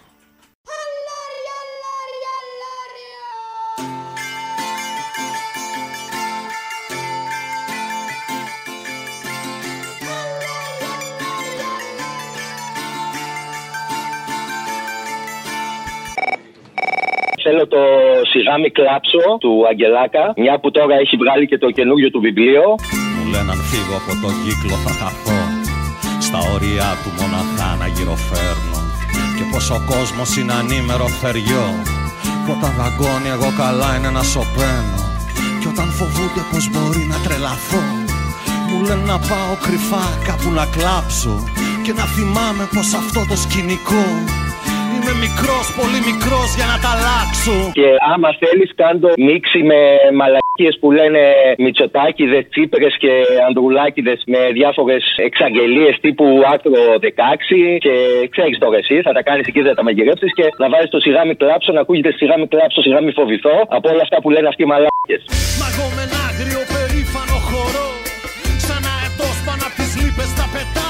Θέλω το σιγάμι κλάψω του Αγγελάκα, μια που τώρα έχει βγάλει και το καινούριο του βιβλίο. Μου λένε αν φύγω από τον κύκλο θα χαθώ, στα όρια του μοναχά να γυροφέρνω, και πως ο κόσμος είναι ανήμερο φεριό, κι όταν δαγκώνει εγώ καλά είναι να σωπαίνω, κι όταν φοβούνται πως μπορεί να τρελαθώ, μου λένε να πάω κρυφά κάπου να κλάψω και να θυμάμαι πως αυτό το σκηνικό είμαι μικρός, πολύ μικρός για να τα αλλάξω. Και άμα θέλεις κάντο μίξη με μαλακίες που λένε Μητσοτάκηδες, Τσίπρες και Ανδρουλάκηδες, με διάφορες εξαγγελίες τύπου άκρο δεκαέξι. Και ξέρεις τώρα εσύ, θα τα κάνεις εκεί, θα τα μαγειρέψεις και να βάλεις το σιγά μη κλάψω, να ακούγεται σιγά μη κλάψω, σιγά μη φοβηθώ, από όλα αυτά που λένε αυτοί οι μαλακίες. Μαγώ με ένα άγριο περήφανο χορό, σαν αετός πάνω απ' τις λύπες θα πετάξω.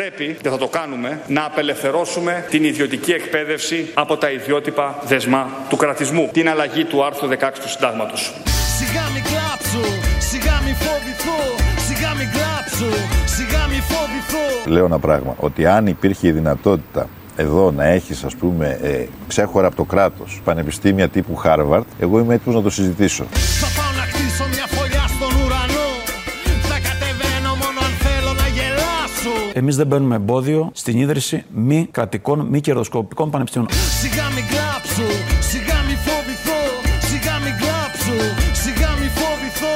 Πρέπει, και θα το κάνουμε, να απελευθερώσουμε την ιδιωτική εκπαίδευση από τα ιδιότυπα δεσμά του κρατισμού. Την αλλαγή του άρθρου δεκαέξι του Συντάγματος. Σιγά μη κλάψω, σιγά μη φοβηθώ, σιγά μη κλάψω, σιγά μη φοβηθώ. Λέω ένα πράγμα, ότι αν υπήρχε η δυνατότητα εδώ να έχεις, ας πούμε, ε, ξέχωρα από το κράτος, πανεπιστήμια τύπου Χάρβαρντ, εγώ είμαι έτοιμος να το συζητήσω. Θα πάω να χτίσω μια φωλιά στον ουρανό. Εμείς δεν μπαίνουμε εμπόδιο στην ίδρυση μη κρατικών, μη κερδοσκοπικών πανεπιστήμιων. Σιγά μη κλάψω, σιγά μη φοβηθώ, σιγά μη κλάψω, σιγά μη φοβηθώ.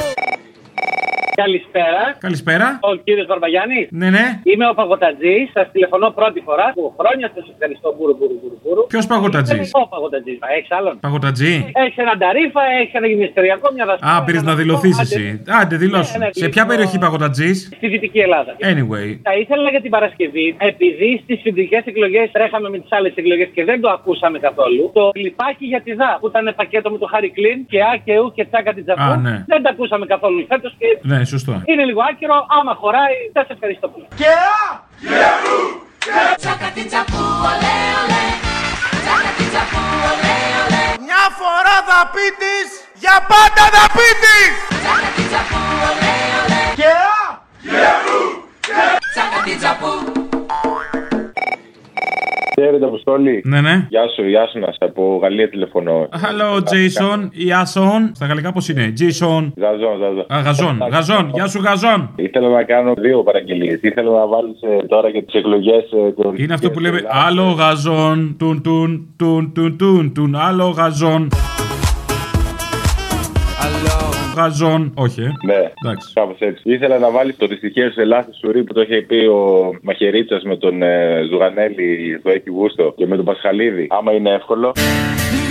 Καλησπέρα. Καλησπέρα. Ο κύριος Βαρβαγιάννης. Ναι, ναι. Είμαι ο Παγωτατζής. Σας τηλεφωνώ πρώτη φορά. Που χρόνια σας ευχαριστώ. Μπούρου, μπούρου, μπούρου. Ποιος Παγωτατζής? Ο Παγωτατζής. Έχεις άλλον Παγωτατζή? Έχεις έναν ταρίφα, έχεις ένα γυμναστηριακό, μια δασκάλα. Α, πήρες να δηλωθείς εσύ. Άντε, δηλώσου. Ναι, ναι, σε ποια περιοχή Παγωτατζής? Στη Δυτική Ελλάδα. Anyway. Θα ήθελα για την Παρασκευή, επειδή στις συντηρικές εκλογές τρέχαμε με τις άλλες εκλογές και δεν το ακούσαμε καθόλου, το κλιπάκι για τη ΔΑ που ήταν πακέτο με το Χάρι Κλίν και ΑΚΕΟΥ και Τσάκα την Τζαπού. Δεν τα ακούσαμε καθόλου φέτος και. Σωστό. Είναι λίγο άκυρο, άμα χωράει, θα σε ευχαριστώ πολύ. Και α! Και ου! Και τσαπού, ολέ, ολέ. Τσαπού, ολέ, ολέ. Μια φορά θα πίτης, για πάντα θα πίτης. Τσαπού, ολέ, ολέ. Και α! Και ου! Και τσαπού. Χαίρετε, Αποστόλη. Ναι, ναι. Γεια σου, γεια σου, να σε από Γαλλία τηλεφωνώ. Hello, Jason, Ιάσον. Στα γαλλικά πώς είναι, Jason. Γαζόν, Γαζόν. Α, Γαζόν, Γαζόν, γεια σου, Γαζόν. Ήθελα να κάνω δύο παραγγελίες. Ήθελα να βάλεις τώρα για τις εκλογές. Είναι αυτό που λέμε, άλλο Γαζόν, τουν, τουν, τουν, τουν, τουν, τουν, άλλο Γαζόν. Γαζόν, όχι. Ναι, εντάξει. Κάπως έτσι. Ήθελα να βάλει το δυστυχές ελάχιστο σουρί που το είχε πει ο Μαχαιρίτσας με τον ε, Ζουγανέλη στο Έχει Γούστο και με τον Πασχαλίδη. Άμα είναι εύκολο.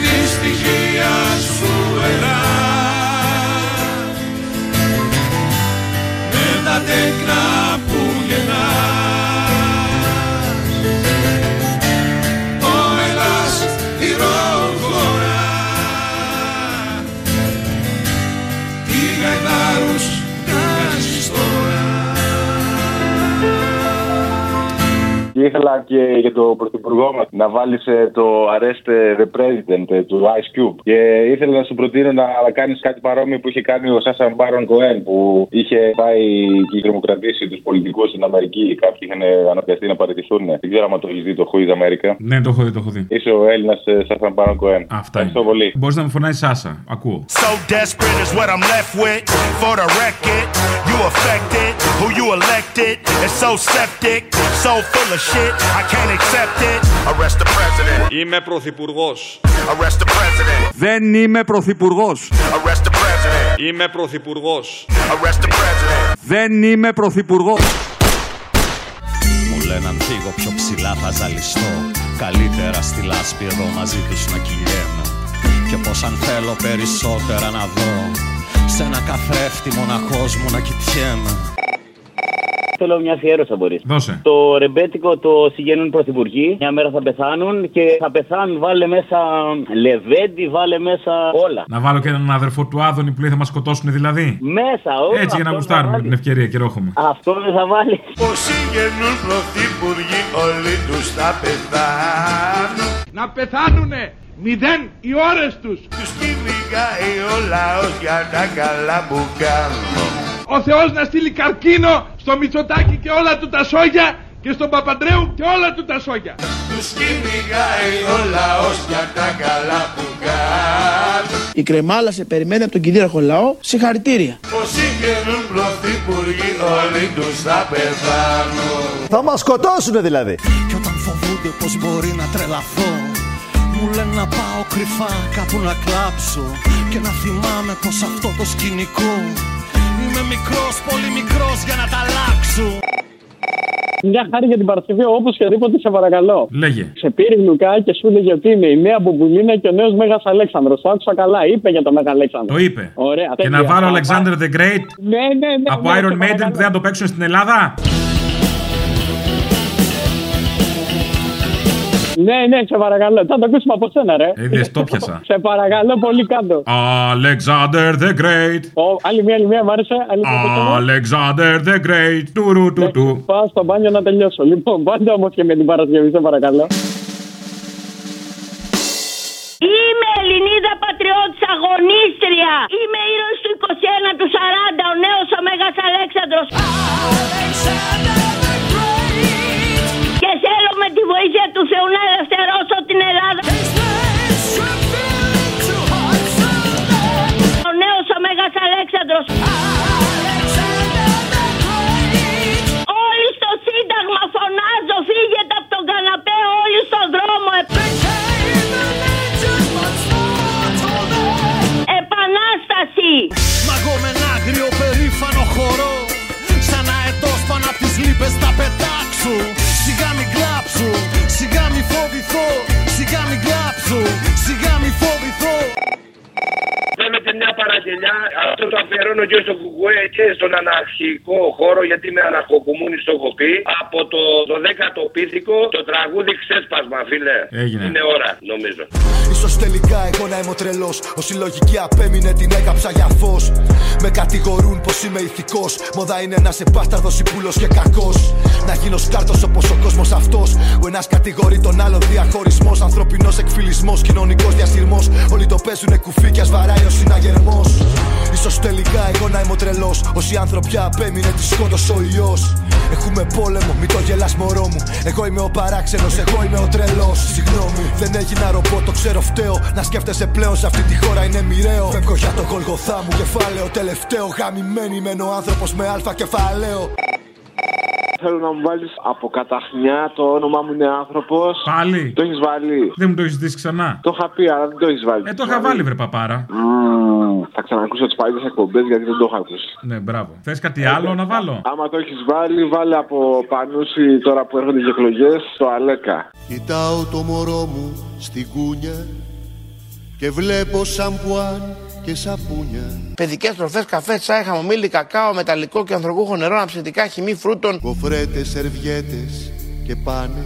Δυστυχία σου ελά, με τα τέκνα που γεννάς, ο Ελλάς ηρωγόρα. Και ήθελα και για το πρωθυπουργό μας να βάλεις το Arrest the President του Ice Cube. Και ήθελα να σου προτείνω να κάνεις κάτι παρόμοιο που είχε κάνει ο Σάσα Μπάρον Κοέν, που είχε πάει και τρομοκρατήσει τους πολιτικούς στην Αμερική. Κάποιοι είχαν αναγκαστεί να παραιτηθούν. Δεν ξέρω αν το έχεις δει το Who is America. Ναι, το έχω δει, το έχω δει. Είσαι ο Έλληνας Σάσα Μπάρον Κοέν. Αυτά είναι. Μπορείς να μου φωνάει Σάσα. Ακούω. So desperate is what I'm left with. For the record, you affected. Who you elected. It's so septic. So full of shit. it. I can't accept it. Arrest the president. Είμαι πρωθυπουργός. Arrest the president. Δεν είμαι πρωθυπουργός. Arrest the president. Είμαι πρωθυπουργός. Arrest the president. Δεν είμαι πρωθυπουργός. Μου λένε αν φύγω πιο ψηλά θα ζαλιστώ. Καλύτερα στη λάσπη εδώ μαζί τους να κυλιέμαι. Και πως αν θέλω περισσότερα να δω. Σ' ένα καθρέφτη μοναχός μου να κοιτιέμαι. Θέλω μια αφιέρωση, μπορεί. Δώσε. Το ρεμπέτικο το συγγενούν πρωθυπουργοί. Μια μέρα θα πεθάνουν και θα πεθάνουν. Βάλε μέσα Λεβέντι, βάλε μέσα όλα. Να βάλω και έναν αδερφό του Άδωνη που λέει θα μας σκοτώσουν δηλαδή. Μέσα, όλα. Έτσι για να γουστάρουμε με την ευκαιρία και ρόχομαι. Αυτό δεν θα βάλει. Ο συγγενούν πρωθυπουργοί όλοι του θα πεθάνουν. Να πεθάνουνε! Μηδέν οι ώρες τους. Τους κυνηγάει ο λαός για τα καλά που κάνουν. Ο Θεός να στείλει καρκίνο στο Μητσοτάκη και όλα του τα σόγια και στον Παπαντρέου και όλα του τα σόγια. Τους κυνηγάει ο λαός για τα καλά που κάνουν. Η κρεμάλα σε περιμένει από τον κυρίαρχο λαό. Συγχαρητήρια. Πως συγχαινούν πρωθυπουργοί όλοι τους θα πεθάνουν. Θα μας σκοτώσουνε δηλαδή. Κι όταν φοβούνται πως μπορεί να τρελαθώ. Μου λένε να πάω κρυφά κάπου να κλάψω και να θυμάμαι πως αυτό το σκηνικό είμαι μικρός, πολύ μικρός για να τα αλλάξω. Μια χάρη για την Παρασκευή, όπως και δίποτε, σε παρακαλώ. Λέγε. Σε πήρε γλουκά και σου έλεγε ότι είναι η νέα Μπουμπουλίνα και ο νέος Μέγας Αλέξανδρος. Το άκουσα καλά, είπε για τον Μέγα Αλέξανδρο. Το είπε. Ωραία. Και να βάλω Alexander the Great ναι, ναι, ναι, από ναι, Iron Maiden που δεν θα το παίξουν στην Ελλάδα. Ναι, ναι, σε παρακαλώ. Θα το ακούσουμε από σένα, ρε. Είδες, το πιάσα. Σε παρακαλώ πολύ κάτω. Alexander the Great. Oh, άλλη μία, άλλη μία, μ' άρεσε. Alexander the Great. Τουρου, του, του. Πάω στο μπάνιο να τελειώσω. Λοιπόν, πάντα όμως και με την Παρασκευή, σε παρακαλώ. Είμαι Ελληνίδα πατριώτης αγωνίστρια. Είμαι ήρωας του είκοσι ένα του σαράντα, ο νέος ο Μέγας Αλέξανδρος. Και θέλω με τη βοήθεια του Θεού να ελευθερώσω την Ελλάδα. Ο νέος ο Μέγας Αλέξανδρος. Όλοι στο Σύνταγμα φωνάζω, φύγετε από τον καναπέ, όλοι στον δρόμο. Επανάσταση. Μα εγώ με ένα άγριο περήφανο χορό, σαν αετός πάνω απ' τις λίπες θα πετάξω. Σιγά μη κλάψω, σιγά μη φοβηθώ, σιγά μη κλάψω, σιγά μη φοβηθώ. Θέλετε μια παραγγελιά, αυτό το αφιερώνω και στον Κουκουέ και στον αναρχικό χώρο, γιατί με αναρχοκομμούνης το έχω πει. Από το δέκατο πίθηκο, το τραγούδι ξέσπασμα, φίλε. Έγινε. Είναι ώρα, νομίζω. Ίσως τελικά εγώ να είμαι ο τρελός. Ο συλλογική απέμεινε, την έκαψα για φως. Με κατηγορούν πως είμαι ηθικός. Μόδα είναι να είσαι μπάσταρδος, υπούλος και κακός. Να γίνω σκάρτος όπως ο κόσμος αυτός. Ο ένας κατηγορεί τον άλλον, διαχωρισμός. Ανθρωπινός εκφυλισμός, κοινωνικός διασυρμός. Όλοι το παίζουνε κουφί και ας βαράει ο συναγερμός. Ίσως τελικά εγώ να είμαι ο τρελός. Όσοι άνθρωποι απέμεινε, τη σκότωσε ο ιός. Έχουμε πόλεμο, μην το γελάς μωρό μου. Εγώ είμαι ο παράξενος, εγώ είμαι ο τρελός. Συγγνώμη, δεν έγινα ρομπότ, το ξέρω φταίω. Να σκέφτεσαι πλέον σε αυτή τη χώρα είναι μοιραίο. Φεύγω για το Γολγοθά μου, κεφάλαιο τελευταίο. Γαμημένη μένω άνθρωπος με αλφα κεφαλαίο. Θέλω να μου βάλεις από καταχνιά, το όνομά μου είναι άνθρωπος. Πάλι. Το έχεις βάλει. Δεν μου το έχεις δει ξανά. Το είχα πει, αλλά δεν το έχεις βάλει. Ε, το είχα βάλει, βρε παπάρα. Mm, θα ξανακούσω τις παλιές εκπομπές γιατί δεν το είχα ακούσει. Ναι, μπράβο. Θες κάτι Έχει. άλλο να βάλω. Άμα το έχεις βάλει, βάλε από Πανούση τώρα που έρχονται οι εκλογές, το Αλέκα. Κοιτάω το μωρό μου στην κούνια και βλέπω σαμπουάν και σαπούνια. Παιδικές τροφές, καφέ, τσάι, χαμομήλι, κακάο, μεταλλικό και ανθρωπούχο νερό, αναψυντικά, χυμή φρούτων. Κοφρέτες, σερβιέτες και πάνες.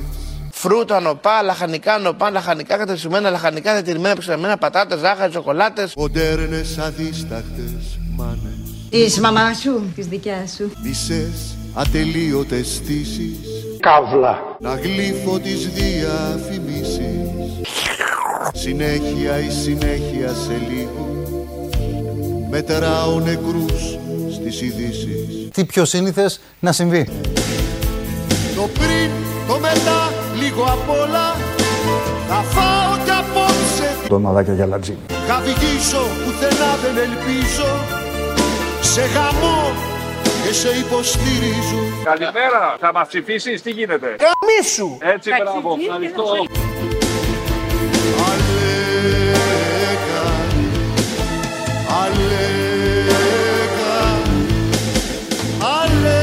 Φρούτα, νοπά, λαχανικά, νοπά, λαχανικά κατεψημένα, λαχανικά διατηρημένα, ψημένα, πατάτες, ζάχαρη, σοκολάτες. Μοντέρνες, αδίστακτες μάνες. Της μαμάς σου, της δικιάς σου. Μισές, ατελείωτες στήσεις. Καύλα. Να γλύφω τις διαφημίσεις. Συνέχεια η συνέχεια σε λίγο. Μετεράω νεκρούς στις ειδήσεις. Τι πιο σύνηθες να συμβεί. Το πριν, το μετά, λίγο απ' όλα. Θα φάω κι απόψε. Το μαδάκια για λατζή. Θα βγήσω, πουθενά δεν ελπίζω. Σε χαμό και σε υποστηρίζω. Καλημέρα, θα μας ψηφίσεις, τι γίνεται? Καμίσου! Έτσι, μπράβο, ευχαριστώ. Αλέκα, αλέκα, αλέκα.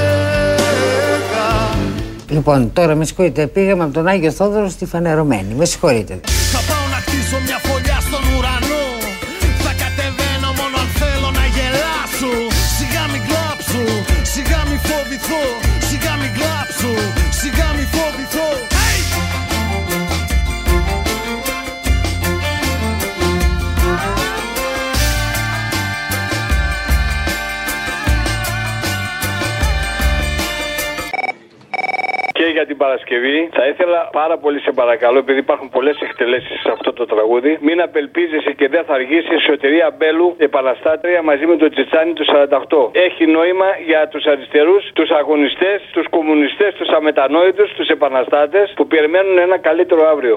Λοιπόν, τώρα με συγχωρείτε, πήγαμε από τον Άγιο Θόδωρο στη Φανερωμένη, με συγχωρείτε. Θα πάω να χτίσω μια φωλιά στον ουρανό. Θα κατεβαίνω μόνο αν θέλω να γελάσω. Σιγά μην κλάψω, σιγά μην φοβηθώ. Σιγά μην κλάψω, σιγά μην φοβηθώ. Hey! Και για την Παρασκευή θα ήθελα πάρα πολύ, σε παρακαλώ, επειδή υπάρχουν πολλές εκτελέσεις σε αυτό το τραγούδι, μην απελπίζεσαι και δεν θα αργήσει, Σωτερία Μπέλου, επαναστάτρια, μαζί με τον Τσιτσάνι του σαράντα οκτώ. Έχει νόημα για τους αριστερούς, τους αγωνιστές, τους κομμουνιστές, τους αμετανόητους, τους επαναστάτες που περιμένουν ένα καλύτερο αύριο.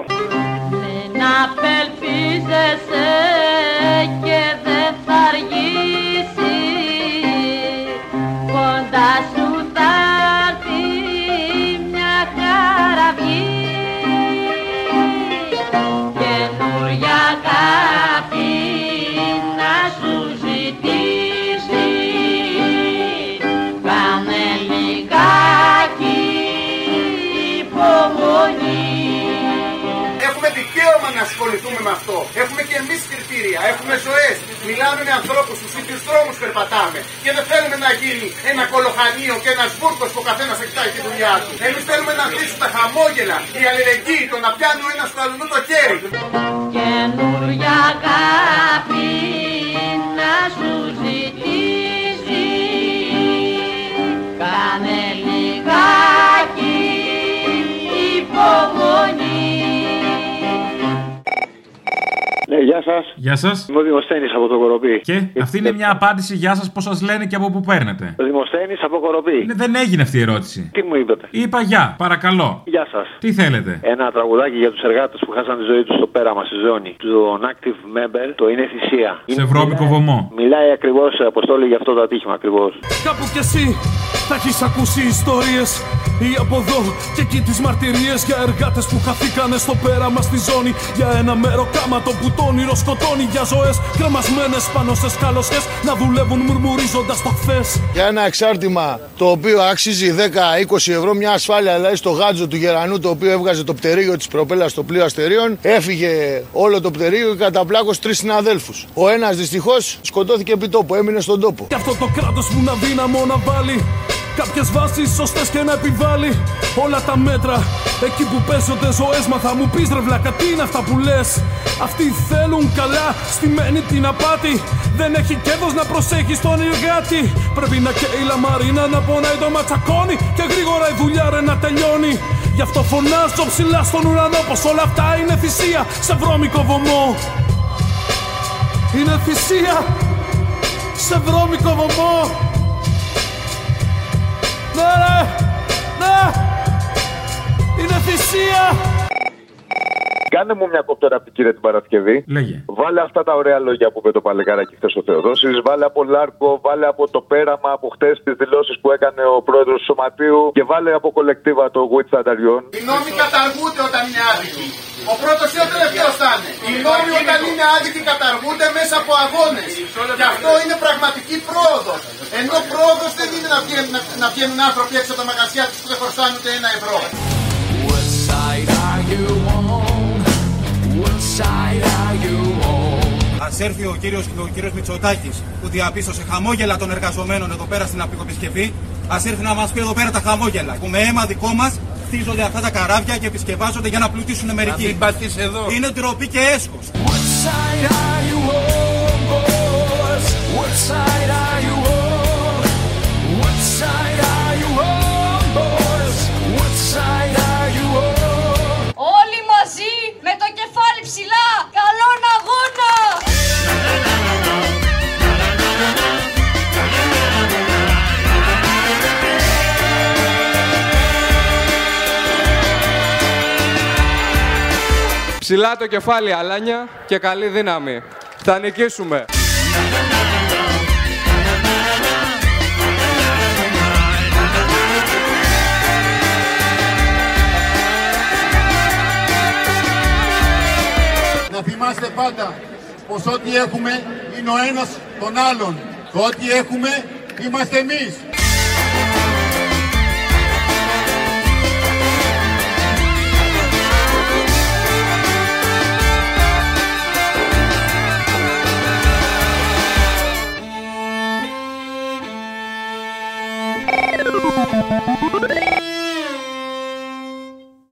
Μην απελπίζεσαι και δεν θα αργήσει, κοντά σου θα έρθει μια χαραυγή, καινούρια αγάπη να σου ζητήσει, κάνε λιγάκι υπομονή. Έχουμε δικαίωμα να ασχοληθούμε με αυτό. Έχουμε και εμείς κριτήρια, έχουμε ζωές. Μιλάμε με ανθρώπους, στους ίδιους δρόμους περπατάμε. Και δεν θέλουμε να γίνει ένα κολοχανίο και ένας βούρκος που ο καθένας εκτάει τη δουλειά του. Εμείς θέλουμε να αφήσουμε τα χαμόγελα, η αλληλεγγύη, το να πιάνει ο ένας του αλλού το χέρι. Καινούρια αγάπη να σου ζητήσει, κάνε λιγάκι υπομονή. Ε, γεια σας. Γεια σας. Είμαι ο Δημοσθένης από το Κοροπή. Και ε, αυτή είναι μια απάντηση, γεια σας, πώς σας λένε και από πού παίρνετε. Ο Δημοσθένης από Κοροπή. Ναι, δεν έγινε αυτή η ερώτηση. Τι μου είπατε? Είπα γεια, παρακαλώ. Γεια σας. Τι θέλετε? Ένα τραγουδάκι για τους εργάτες που χάσαν τη ζωή τους στο πέραμα στη ζώνη. Τον active member, το είναι θυσία. Σε Ευρώπικο βωμό. Μιλάει ακριβώς, Αποστόλη, για αυτό το ατύχημα ακριβώς. Κάπου κι εσύ θα έχεις ακούσει ιστορίες. Ή από εδώ και εκεί τις μαρτυρίες για εργάτες που χαθήκανε στο πέραμα στη ζώνη. Για ένα μεροκάματο που το όνειρο σκοτώνει. Για ζωές κρεμασμένες πάνω σε σκαλωσές να δουλεύουν μουρμουρίζοντας το χθες. Για ένα εξάρτημα το οποίο αξίζει δέκα με είκοσι ευρώ, μια ασφάλεια δηλαδή στο γάντζο του γερανού, το οποίο έβγαζε το πτερίγιο της προπέλας στο πλοίο Αστερίων. Έφυγε όλο το πτερίγιο και καταπλάκωσε τρεις συναδέλφους. Ο ένας δυστυχώς σκοτώθηκε επί τόπου, έμεινε στον τόπο. Και αυτό το κράτος που να δύναμο να βάλει κάποιες βάσεις σωστές και να επιβάλλει όλα τα μέτρα εκεί που παίζονται ζωές. Μα θα μου πεις, ρε βλάκα, τι είναι αυτά που λες? Αυτοί θέλουν καλά, στημένη την απάτη. Δεν έχει κέρδος να προσέχεις τον εργάτη. Πρέπει να καίει η λαμαρίνα, να πονάει το ματσακόνι και γρήγορα η δουλειά, ρε, να τελειώνει. Γι' αυτό φωνάζω ψηλά στον ουρανό πως όλα αυτά είναι θυσία σε βρώμικο βωμό. Είναι θυσία σε βρώμικο βωμό. Ναι, ναι, ναι, είναι θυσία. Κάνε μου μια κοπτοραπτική, κύριε, την Παρασκευή. Λέγε. Βάλε αυτά τα ωραία λόγια που είπε το παλικάρακι χθες ο Θεοδόσης. Βάλε από Λάρκο, βάλε από το πέραμα από χθες τις δηλώσεις που έκανε ο πρόεδρος του Σωματείου. Και βάλε από κολεκτίβα το Γουίτσα Ανταριών. Οι νόμοι καταργούνται όταν είναι άδικοι. Ο πρώτος ή ο τελευταίος θα είναι. Οι νόμοι όταν είναι άδικοι καταργούνται μέσα από αγώνες. Και αυτό είναι πραγματική πρόοδος. Ενώ πρόοδος δεν είναι να βγαίνουν, να, να βγαίνουν άνθρωποι έξω από τα μαγαζιά τους που δεν χορτάνε ούτε ένα ευρώ. Ας έρθει ο κύριος, ο κύριος Μητσοτάκης που διαπίστωσε χαμόγελα των εργαζομένων εδώ πέρα στην απικοπισκευή. Ας έρθει να μας πει εδώ πέρα τα χαμόγελα που με αίμα δικό μας χτίζονται αυτά τα καράβια και επισκευάζονται για να πλουτίσουν μερικοί. Είναι ντροπή και έσχος. Όλοι μαζί με το κεφάλι ψηλά, καλόν αγώνα! Ψηλά το κεφάλι, αλάνια, και καλή δύναμη. Θα νικήσουμε! θυμάστε πάντα πως ό,τι έχουμε είναι ο ένας τον άλλον. Το ό,τι έχουμε είμαστε εμείς.